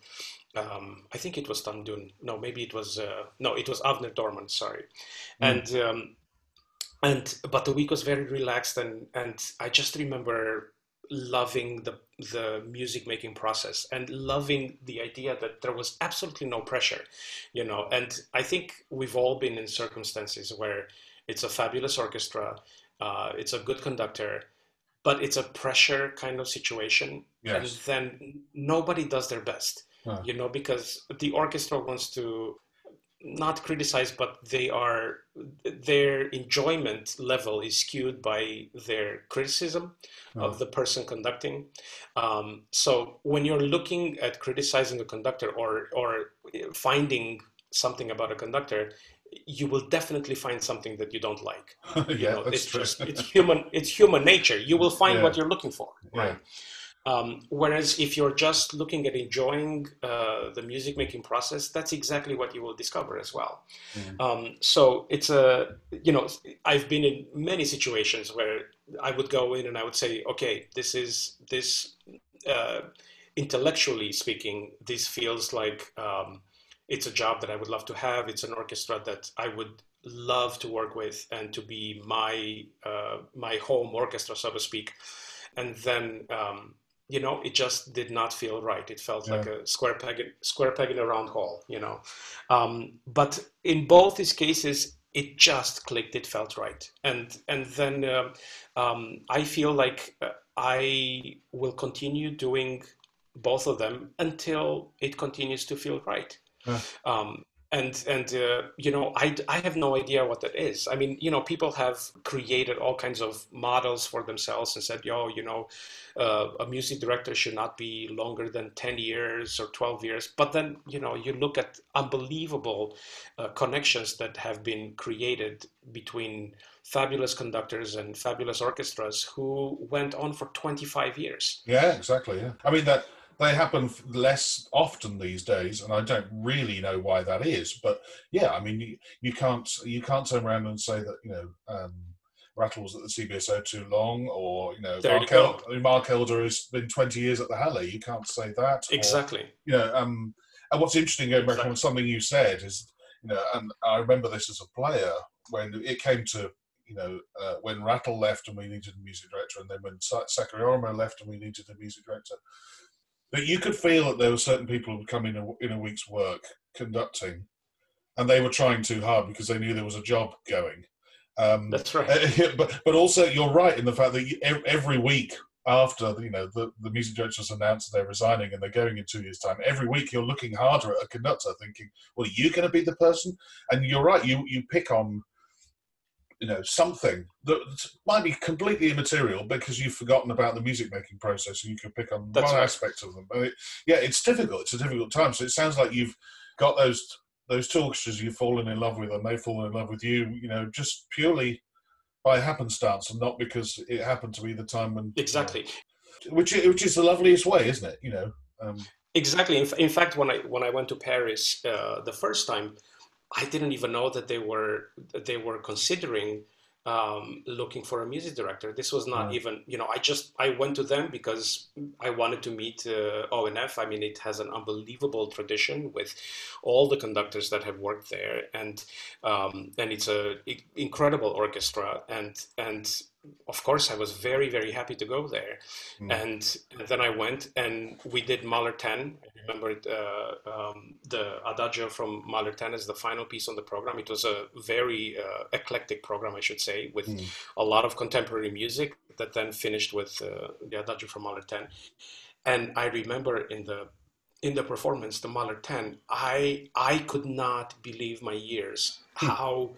um, I think it was Tan Dun. No, maybe it was, uh, no, it was Avner Dorman, sorry. Mm. And, um, and, but the week was very relaxed, and, and I just remember loving the the music making process and loving the idea that there was absolutely no pressure, you know. And I think we've all been in circumstances where it's a fabulous orchestra, uh, it's a good conductor, but it's a pressure kind of situation. Yes. And then nobody does their best, huh. you know, because the orchestra wants to not criticize, but they are, their enjoyment level is skewed by their criticism oh. of the person conducting. Um, so when you're looking at criticizing a conductor or or finding something about a conductor, you will definitely find something that you don't like. You yeah, know, that's it's true. Just, it's human. It's human nature. You will find yeah. what you're looking for. Yeah. Right. Um, whereas if you're just looking at enjoying uh, the music making process, that's exactly what you will discover as well. Mm. Um, so it's a, you know, I've been in many situations where I would go in and I would say, okay, this is this, uh, intellectually speaking, this feels like um, it's a job that I would love to have. It's an orchestra that I would love to work with and to be my, uh, my home orchestra, so to speak. And then, um, you know, it just did not feel right. It felt yeah. like a square peg, square peg in a round hole, you know. Um, but in both these cases, it just clicked. It felt right. And and then uh, um, I feel like I will continue doing both of them until it continues to feel right. Yeah. Um, and, and uh, you know, I, I have no idea what that is. I mean, you know, people have created all kinds of models for themselves and said, yo, you know, uh, a music director should not be longer than ten years or twelve years. But then, you know, you look at unbelievable uh, connections that have been created between fabulous conductors and fabulous orchestras who went on for twenty-five years. Yeah, exactly. Yeah. I mean, that... They happen less often these days, and I don't really know why that is. But yeah, I mean, you, you can't you can't turn around and say that, you know, um, Rattle was at the C B S O too long, or, you know, Mark, El- Mark Elder has been twenty years at the Halle. You can't say that. Exactly. Or, you know, um, and what's interesting going back exactly. on something you said is, you know, and I remember this as a player when it came to, you know, uh, when Rattle left and we needed a music director, and then when Sakariorma left and we needed a music director. But you could feel that there were certain people who would come in a, in a week's work conducting, and they were trying too hard because they knew there was a job going. Um, That's right. But but also you're right in the fact that you, every week after you know the, the music directors announced they're resigning and they're going in two years' time, every week you're looking harder at a conductor, thinking, "Well, are you going to be the person?" And you're right. You you pick on. You know, something that might be completely immaterial because you've forgotten about the music making process, and you can pick on That's one right. aspect of them. I mean, yeah, it's difficult. It's a difficult time. So it sounds like you've got those those two orchestras you've fallen in love with, and they've fallen in love with you. You know, just purely by happenstance, and not because it happened to be the time when exactly, you know, which which is the loveliest way, isn't it? You know, um, exactly. In, in fact, when I when I went to Paris uh, the first time. I didn't even know that they were they were considering um, looking for a music director. This was not mm. even, you know, I just, I went to them because I wanted to meet uh, O N F. I mean, it has an unbelievable tradition with all the conductors that have worked there. And um, and it's an incredible orchestra. And, and of course, I was very, very happy to go there. Mm. And, and then I went and we did Mahler ten. Remember uh, um, the Adagio from Mahler ten as the final piece on the program. It was a very uh, eclectic program, I should say, with mm. a lot of contemporary music that then finished with uh, the Adagio from Mahler ten. And I remember in the in the performance, the Mahler ten, I I could not believe my ears how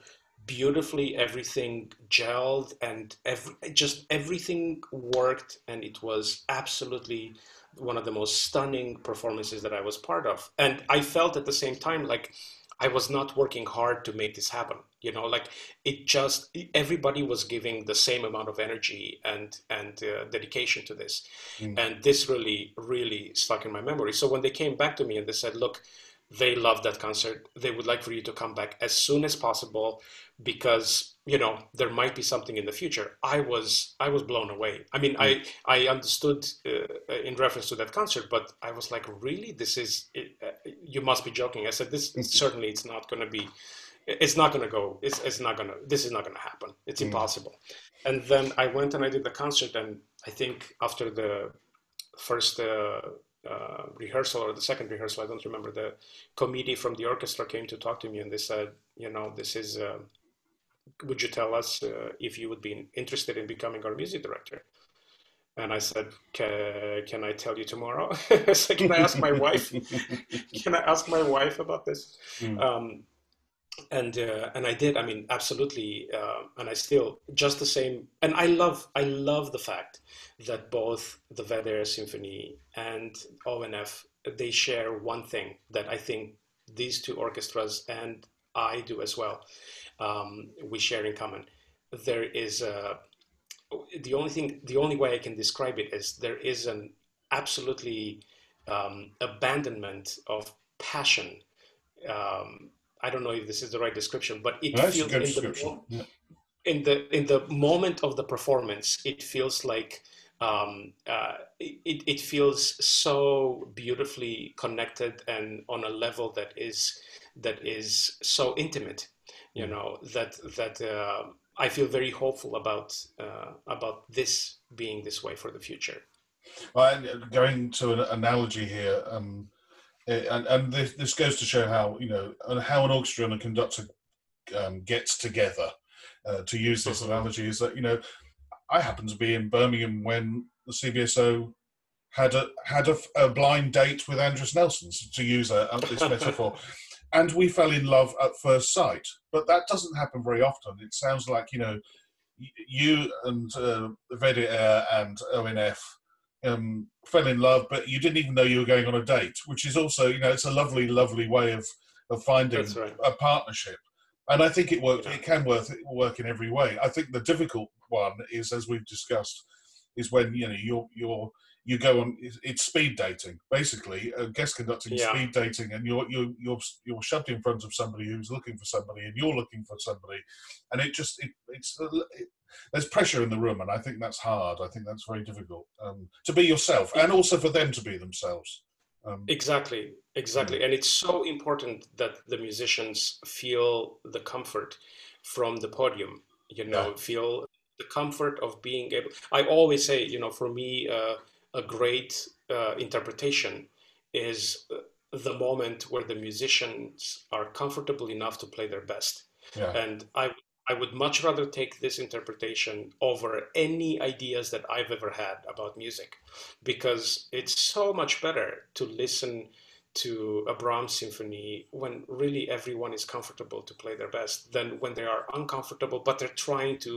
beautifully, everything gelled and every, just everything worked, and it was absolutely one of the most stunning performances that I was part of. And I felt at the same time like I was not working hard to make this happen, you know, like it just, everybody was giving the same amount of energy and, and uh, dedication to this. Mm. And this really, really stuck in my memory. So when they came back to me and they said, look, they loved that concert. They would like for you to come back as soon as possible because, you know, there might be something in the future. I was, I was blown away. I mean, mm. I, I understood uh, in reference to that concert, but I was like, really, this is, it, uh, you must be joking. I said, this certainly, it's not going to be, it's not going to go. It's, it's not going to, this is not going to happen. It's mm. impossible. And then I went and I did the concert. And I think after the first, uh, Uh, rehearsal or the second rehearsal, I don't remember, the committee from the orchestra came to talk to me and they said, you know, this is, uh, would you tell us uh, if you would be interested in becoming our music director? And I said, can, can I tell you tomorrow? So can I ask my wife? Can I ask my wife about this? Mm. Um, and uh, and I did, I mean, absolutely. Uh, and I still, just the same. And I love, I love the fact that both the W D R Symphony and O N F, they share one thing that I think these two orchestras and I do as well, um, we share in common. There is a, the only thing, the only way I can describe it is there is an absolutely um, abandonment of passion. Um, I don't know if this is the right description, but it That's feels in the, yeah. in the in the moment of the performance, it feels like um, uh, it it feels so beautifully connected and on a level that is that is so intimate, you mm. know, that that uh, I feel very hopeful about uh, about this being this way for the future. Well, going to an analogy here. Um... And, and this, this goes to show how, you know, how an orchestra and a conductor um, gets together, uh, to use this analogy, is that, you know, I happened to be in Birmingham when the C B S O had a had a, a blind date with Andris Nelsons, to use a, a, this metaphor, and we fell in love at first sight. But that doesn't happen very often. It sounds like, you know, you and uh, W D R and O N F Um, fell in love, but you didn't even know you were going on a date, which is also, you know, it's a lovely, lovely way of, of finding That's right. a partnership. And I think it worked. Yeah. It can work, it will work in every way. I think the difficult one is, as we've discussed, is when, you know, you're, you're, you go on, it's speed dating, basically, uh, guest conducting yeah. speed dating, and you're, you're, you're, you're shoved in front of somebody who's looking for somebody, and you're looking for somebody. And it just, it, it's... It, there's pressure in the room, and I think that's hard. I think that's very difficult um, to be yourself, and also for them to be themselves. Um, exactly, exactly. And it's so important that the musicians feel the comfort from the podium, you know, yeah. feel the comfort of being able. I always say, you know, for me, uh, a great uh, interpretation is the moment where the musicians are comfortable enough to play their best. Yeah. And I I would much rather take this interpretation over any ideas that I've ever had about music, because it's so much better to listen to a Brahms symphony when really everyone is comfortable to play their best than when they are uncomfortable, but they're trying to,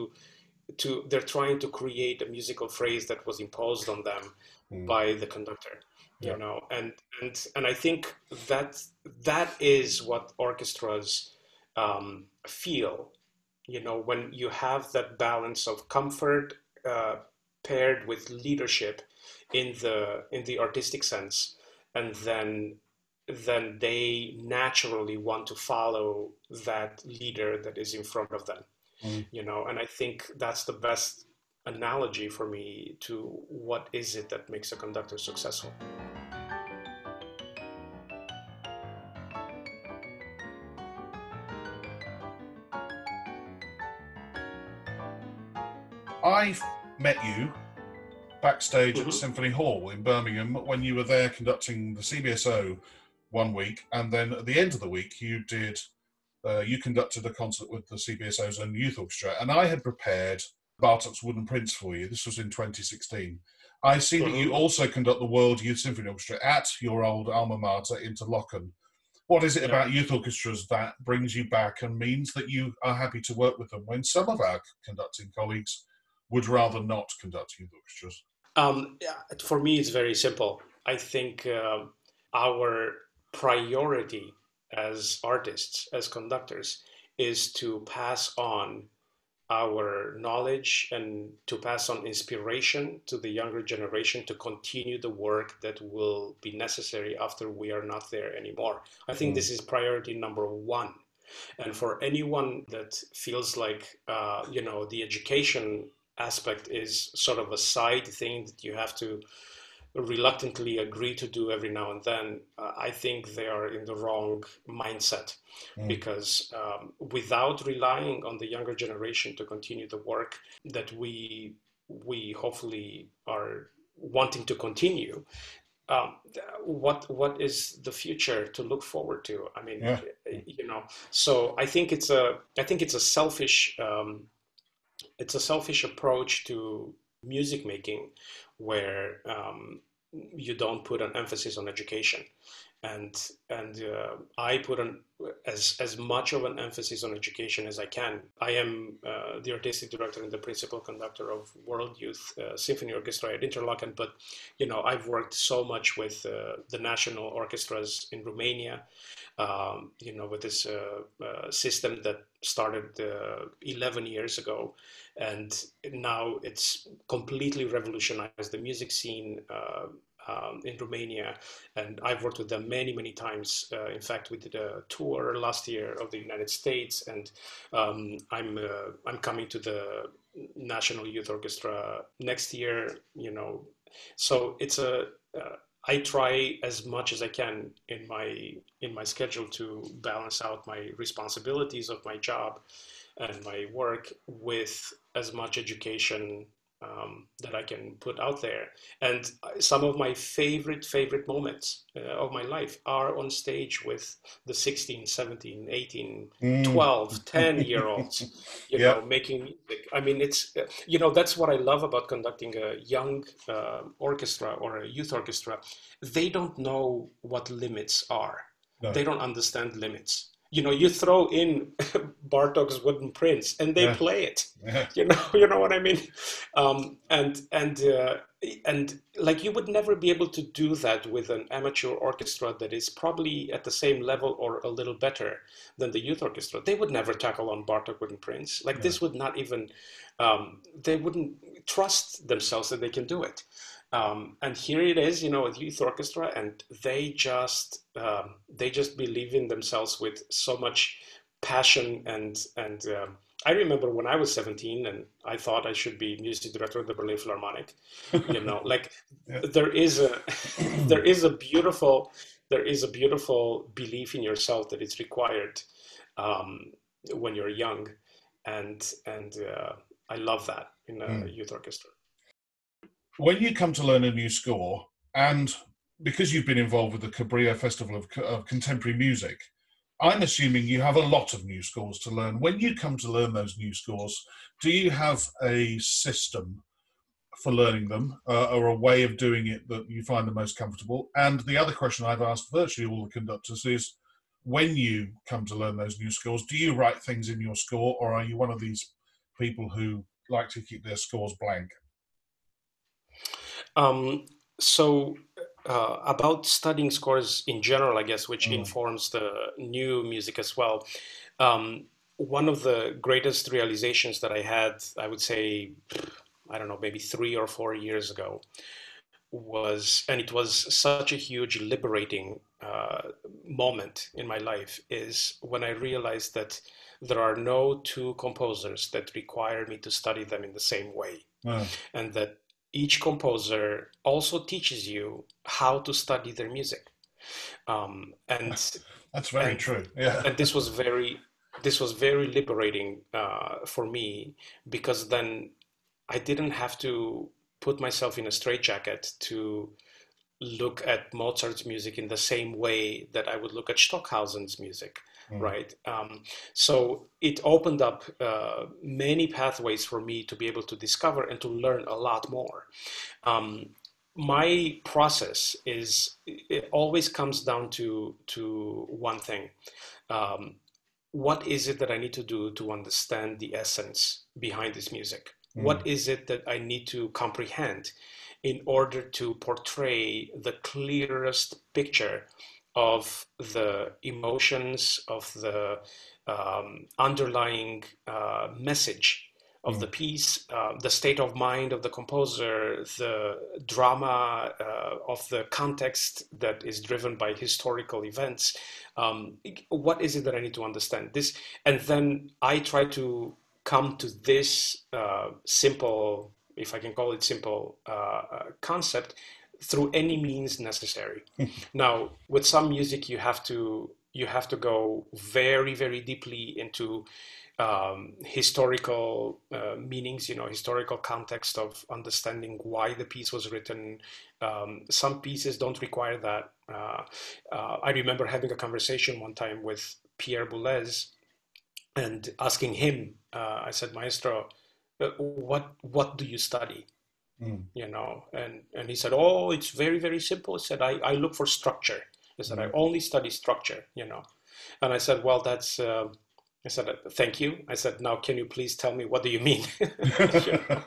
to they're trying to create a musical phrase that was imposed on them mm. by the conductor. Yeah. You know, and and and I think that that is what orchestras um, feel. You know, when you have that balance of comfort uh, paired with leadership in the in the artistic sense, and then then they naturally want to follow that leader that is in front of them. Mm. You know, and I think that's the best analogy for me to what is it that makes a conductor successful. I met you backstage mm-hmm. at Symphony Hall in Birmingham when you were there conducting the C B S O one week, and then at the end of the week you did uh, you conducted a concert with the C B S O's own youth orchestra, and I had prepared Bartok's Wooden Prince for you. This was in twenty sixteen. I see mm-hmm. that you also conduct the World Youth Symphony Orchestra at your old alma mater, Interlochen, What is it yeah. about youth orchestras that brings you back and means that you are happy to work with them when some of our conducting colleagues would rather not conduct youth orchestras? Um, for me, it's very simple. I think uh, our priority as artists, as conductors, is to pass on our knowledge and to pass on inspiration to the younger generation to continue the work that will be necessary after we are not there anymore. I think mm. this is priority number one. And for anyone that feels like, uh, you know, the education aspect is sort of a side thing that you have to reluctantly agree to do every now and then, uh, I think they are in the wrong mindset, mm. because um, without relying on the younger generation to continue the work that we we hopefully are wanting to continue, um, what what is the future to look forward to? I mean, yeah. you know. So I think it's a I think it's a selfish um, it's a selfish approach to music making, where um, you don't put an emphasis on education, and and uh, I put an as as much of an emphasis on education as I can. I am uh, the artistic director and the principal conductor of World Youth uh, Symphony Orchestra at Interlochen, but you know I've worked so much with uh, the national orchestras in Romania. Um, you know, with this uh, uh, system that started uh, eleven years ago, and now it's completely revolutionized the music scene uh, um, in Romania. And I've worked with them many, many times. Uh, in fact, we did a tour last year of the United States, and um, I'm uh, I'm coming to the National Youth Orchestra next year. You know, so it's a uh, I try as much as I can in my in my schedule to balance out my responsibilities of my job and my work with as much education um, that I can put out there. And some of my favorite, favorite moments uh, of my life are on stage with the sixteen, seventeen, eighteen, mm. twelve, ten-year-olds, you yep. know, making music. I mean, it's, you know, that's what I love about conducting a young uh, orchestra or a youth orchestra. They don't know what limits are. No. They don't understand limits. You know, you throw in Bartok's Wooden Prince, and they yeah. play it. Yeah. You know, you know what I mean. Um, and and uh, and like you would never be able to do that with an amateur orchestra that is probably at the same level or a little better than the youth orchestra. They would never tackle on Bartok Wooden Prince. Like yeah. this would not even. Um, they wouldn't trust themselves that they can do it. Um, and here it is, you know, a youth orchestra, and they just um, they just believe in themselves with so much passion. And and um, I remember when I was seventeen, and I thought I should be music director of the Berlin Philharmonic. You know, like yeah. there is a there is a beautiful there is a beautiful belief in yourself that it's required um, when you're young, and and uh, I love that in a mm. youth orchestra. When you come to learn a new score, and because you've been involved with the Cabrillo Festival of, Co- of Contemporary Music, I'm assuming you have a lot of new scores to learn. When you come to learn those new scores, do you have a system for learning them uh, or a way of doing it that you find the most comfortable? And the other question I've asked virtually all the conductors is, when you come to learn those new scores, do you write things in your score, or are you one of these people who like to keep their scores blank? Um, so uh, about studying scores in general, I guess, which mm. informs the new music as well. Um, one of the greatest realizations that I had, I would say, I don't know, maybe three or four years ago was, and it was such a huge liberating uh, moment in my life, is when I realized that there are no two composers that require me to study them in the same way. Mm. And that each composer also teaches you how to study their music, um, and that's very and, true. Yeah, and this was very, this was very liberating uh, for me, because then I didn't have to put myself in a straitjacket to look at Mozart's music in the same way that I would look at Stockhausen's music, mm. right? Um, so it opened up uh, many pathways for me to be able to discover and to learn a lot more. Um, my process is, it always comes down to, to one thing. Um, what is it that I need to do to understand the essence behind this music? Mm. What is it that I need to comprehend in order to portray the clearest picture of the emotions, of the um, underlying uh, message of mm. the piece, uh, the state of mind of the composer, the drama uh, of the context that is driven by historical events. Um, what is it that I need to understand this? And then I try to come to this uh, simple, if I can call it simple, uh, concept through any means necessary. Now, with some music, you have to you have to go very, very deeply into um, historical uh, meanings, you know, historical context of understanding why the piece was written. Um, some pieces don't require that. Uh, uh, I remember having a conversation one time with Pierre Boulez and asking him, uh, I said, Maestro, what what do you study? Mm. You know, and, and he said, oh, it's very, very simple. He said, I, I look for structure. He said, I only study structure, you know. And I said, well, that's, uh, I said, thank you. I said, now, can you please tell me, what do you mean? You know?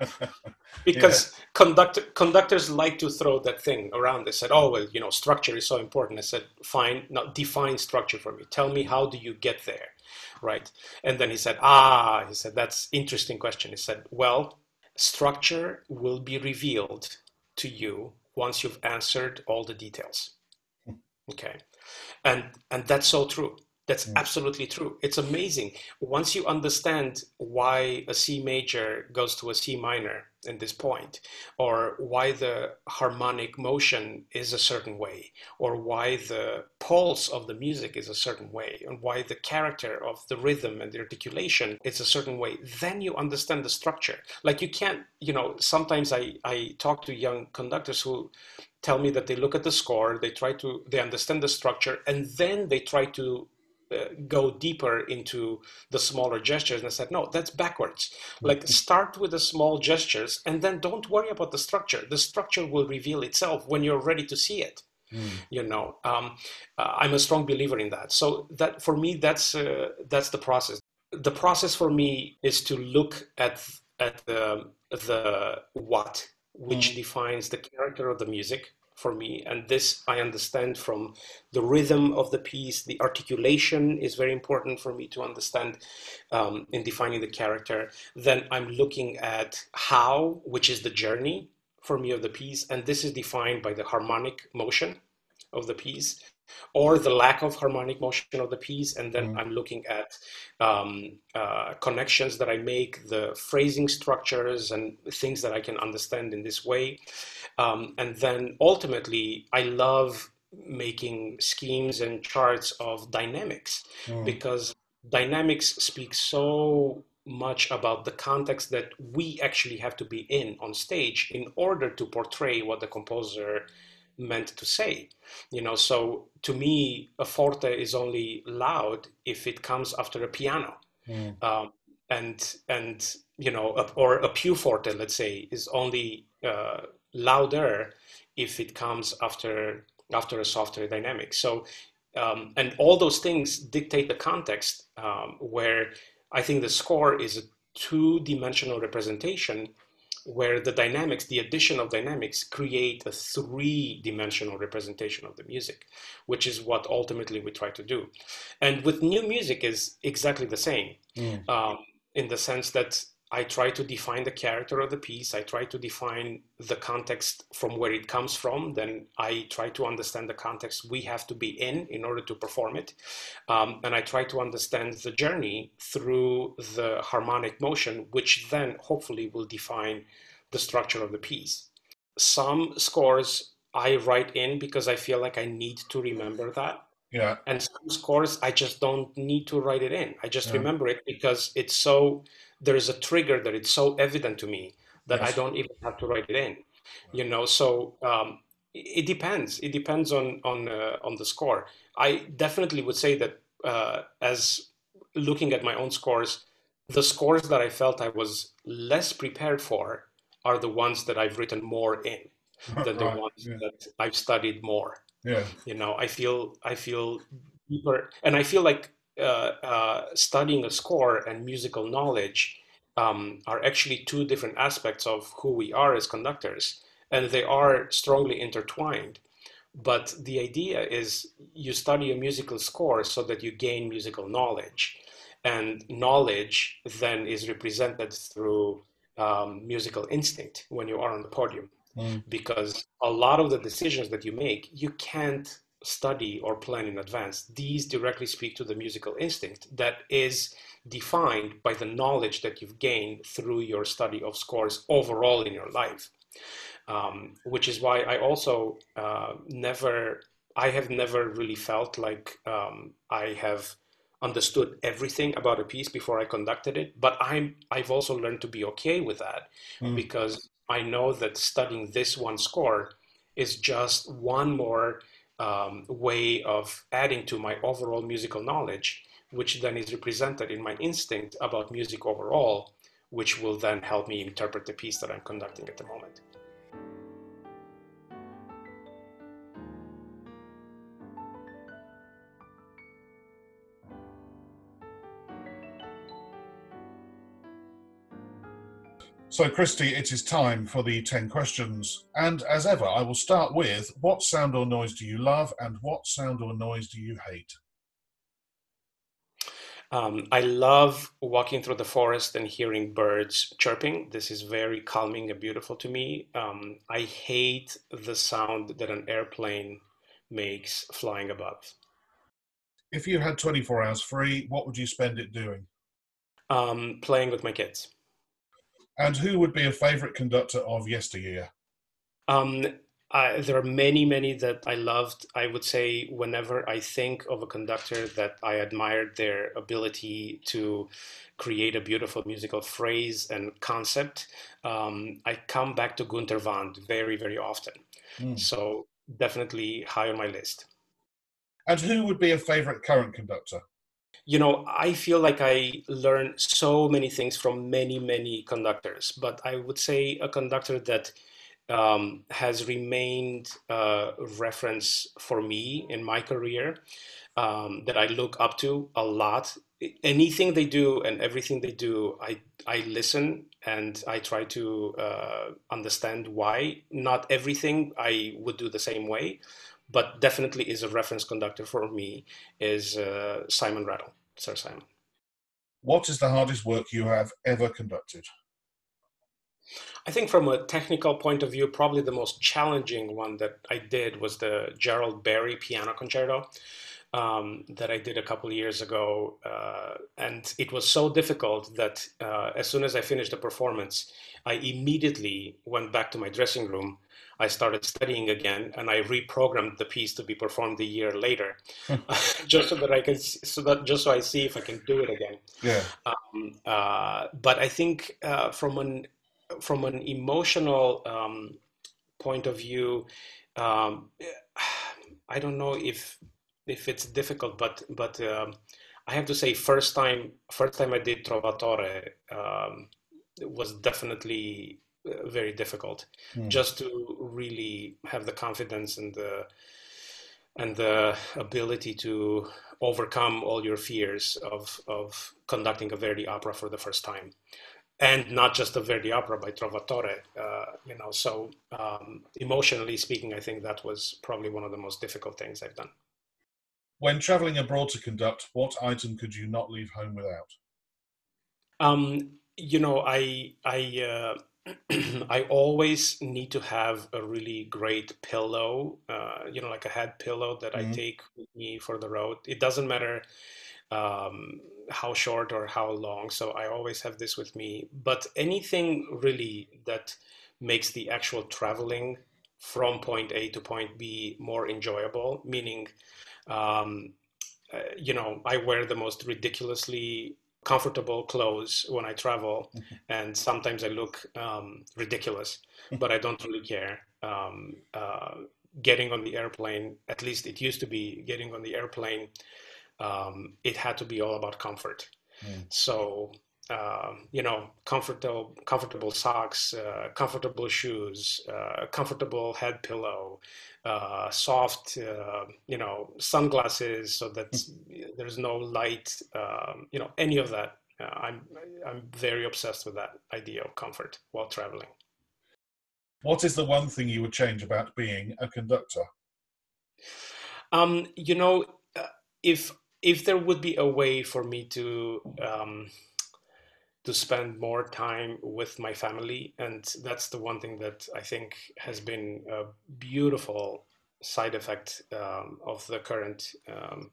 Because yeah. conductor, conductors like to throw that thing around. They said, oh, well, you know, structure is so important. I said, fine, now define structure for me. Tell me, how do you get there, right? And then he said, ah, he said, that's interesting question. He said, well, structure will be revealed to you once you've answered all the details. Okay. And and that's so true. That's mm. absolutely true. It's amazing. Once you understand why a C major goes to a C minor in this point, or why the harmonic motion is a certain way, or why the pulse of the music is a certain way, and why the character of the rhythm and the articulation is a certain way, then you understand the structure. Like you can't, you know, sometimes I, I talk to young conductors who tell me that they look at the score, they try to, they understand the structure, and then they try to uh, go deeper into the smaller gestures. And I said, no, that's backwards. Like start with the small gestures and then don't worry about the structure. The structure will reveal itself when you're ready to see it. Mm. You know, um, uh, I'm a strong believer in that. So that for me, that's, uh, that's the process. The process for me is to look at, at the, the what, which mm. defines the character of the music for me. And this I understand from the rhythm of the piece. The articulation is very important for me to understand um, in defining the character. Then I'm looking at how, which is the journey for me of the piece. And this is defined by the harmonic motion of the piece or the lack of harmonic motion of the piece. And then mm. I'm looking at um, uh, connections that I make, the phrasing structures and things that I can understand in this way. Um, and then ultimately, I love making schemes and charts of dynamics mm. because dynamics speaks so much about the context that we actually have to be in on stage in order to portray what the composer meant to say, you know. So to me, a forte is only loud if it comes after a piano, mm. um, and and you know, a, or a più forte, let's say, is only uh, louder if it comes after after a softer dynamic. So, um, and all those things dictate the context. Um, where I think the score is a two-dimensional representation, where the dynamics, the addition of dynamics, create a three-dimensional representation of the music, which is what ultimately we try to do. And with new music is exactly the same, mm. um, in the sense that I try to define the character of the piece, I try to define the context from where it comes from, then I try to understand the context we have to be in in order to perform it. Um, and I try to understand the journey through the harmonic motion, which then hopefully will define the structure of the piece. Some scores I write in because I feel like I need to remember that. Yeah. And some scores, I just don't need to write it in. I just yeah. remember it because it's so... there is a trigger that it's so evident to me that yes. I don't even have to write it in, you know. So um, it depends. It depends on on uh, on the score. I definitely would say that uh, as looking at my own scores, the scores that I felt I was less prepared for are the ones that I've written more in. than the right, ones yeah. that I've studied more. Yeah, you know, I feel I feel deeper, and I feel like uh, uh, studying a score and musical knowledge um, are actually two different aspects of who we are as conductors, and they are strongly intertwined. But the idea is you study a musical score so that you gain musical knowledge, and knowledge then is represented through um, musical instinct when you are on the podium. Mm. Because a lot of the decisions that you make, you can't study or plan in advance. These directly speak to the musical instinct that is defined by the knowledge that you've gained through your study of scores overall in your life. Um, which is why I also uh, never, I have never really felt like um, I have understood everything about a piece before I conducted it. But I'm, I've also learned to be okay with that mm. because I know that studying this one score is just one more um, way of adding to my overall musical knowledge, which then is represented in my instinct about music overall, which will then help me interpret the piece that I'm conducting at the moment. So, Christy, it is time for the ten questions. And as ever, I will start with, what sound or noise do you love and what sound or noise do you hate? Um, I love walking through the forest and hearing birds chirping. This is very calming and beautiful to me. Um, I hate the sound that an airplane makes flying above. If you had twenty-four hours free, what would you spend it doing? Um, playing with my kids. And who would be a favourite conductor of yesteryear? Um, I, there are many, many that I loved. I would say whenever I think of a conductor that I admired their ability to create a beautiful musical phrase and concept, um, I come back to Günter Wand very, very often. Mm. So definitely high on my list. And who would be a favourite current conductor? You know, I feel like I learn so many things from many, many conductors, but I would say a conductor that um, has remained a reference for me in my career, um, that I look up to a lot. Anything they do and everything they do, I, I listen and I try to uh, understand why. Not everything I would do the same way, but definitely is a reference conductor for me, is uh, Simon Rattle, Sir Simon. What is the hardest work you have ever conducted? I think from a technical point of view, probably the most challenging one that I did was the Gerald Berry Piano Concerto um, that I did a couple of years ago. Uh, and it was so difficult that uh, as soon as I finished the performance, I immediately went back to my dressing room. I started studying again, and I reprogrammed the piece to be performed a year later, just so that I can, so that just so I see if I can do it again. Yeah. Um, uh, but I think uh, from an from an emotional um, point of view, um, I don't know if if it's difficult, but but uh, I have to say, first time first time I did Trovatore um, it was definitely very difficult, mm. just to really have the confidence and the and the ability to overcome all your fears of of conducting a Verdi opera for the first time, and not just a Verdi opera by Trovatore. Uh, you know, so um, emotionally speaking, I think that was probably one of the most difficult things I've done. When traveling abroad to conduct, what item could you not leave home without? Um, you know, I I. Uh, I always need to have a really great pillow, uh, you know, like a head pillow that mm-hmm. I take with me for the road. It doesn't matter um, how short or how long, so I always have this with me. But anything really that makes the actual traveling from point A to point B more enjoyable, meaning, um, uh, you know, I wear the most ridiculously comfortable clothes when I travel, mm-hmm. and sometimes I look um, ridiculous, but I don't really care. Um, uh, getting on the airplane, at least it used to be getting on the airplane, um, it had to be all about comfort. Mm. So um, you know, comfortable, comfortable socks, uh, comfortable shoes, uh, a comfortable head pillow, uh, soft, uh, you know, sunglasses so that there's no light, um, you know, any of that. Uh, I'm I'm very obsessed with that idea of comfort while traveling. What is the one thing you would change about being a conductor? Um, you know, uh, if if there would be a way for me to um, to spend more time with my family, and that's the one thing that I think has been a beautiful side effect um, of the current um,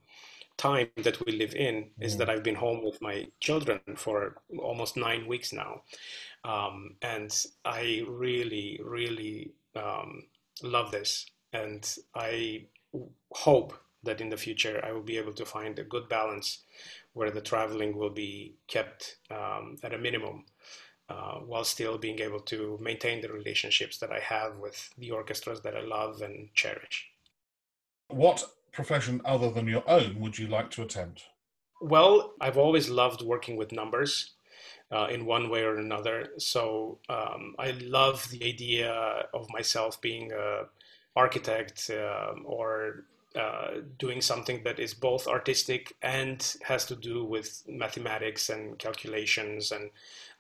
time that we live in, is that I've been home with my children for almost nine weeks now. Um, and I really, really um, love this. And I hope that in the future, I will be able to find a good balance where the traveling will be kept um, at a minimum, uh, while still being able to maintain the relationships that I have with the orchestras that I love and cherish. What profession other than your own would you like to attempt? Well, I've always loved working with numbers uh, in one way or another. So um, I love the idea of myself being an architect uh, or uh, doing something that is both artistic and has to do with mathematics and calculations. And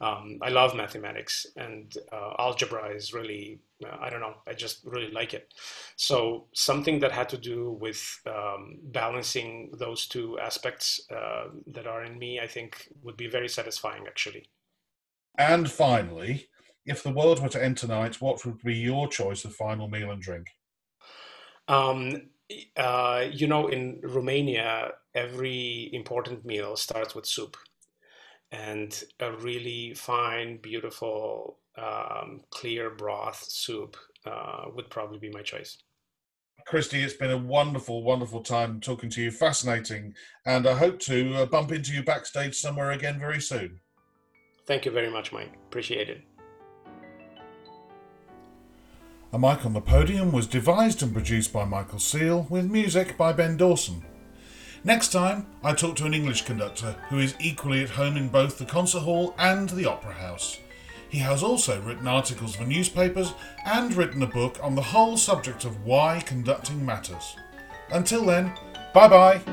um, I love mathematics, and uh, algebra is really, I don't know, I just really like it. So something that had to do with um, balancing those two aspects uh, that are in me, I think would be very satisfying, actually. And finally, if the world were to end tonight, what would be your choice of final meal and drink? Um, uh, you know, in Romania, every important meal starts with soup, and a really fine, beautiful, Um, clear broth soup uh, would probably be my choice. Cristi, it's been a wonderful, wonderful time talking to you. Fascinating. And I hope to uh, bump into you backstage somewhere again very soon. Thank you very much, Mike. Appreciate it. A Mic on the Podium was devised and produced by Michael Seal, with music by Ben Dawson. Next time, I talk to an English conductor who is equally at home in both the concert hall and the opera house. He has also written articles for newspapers and written a book on the whole subject of why conducting matters. Until then, bye-bye.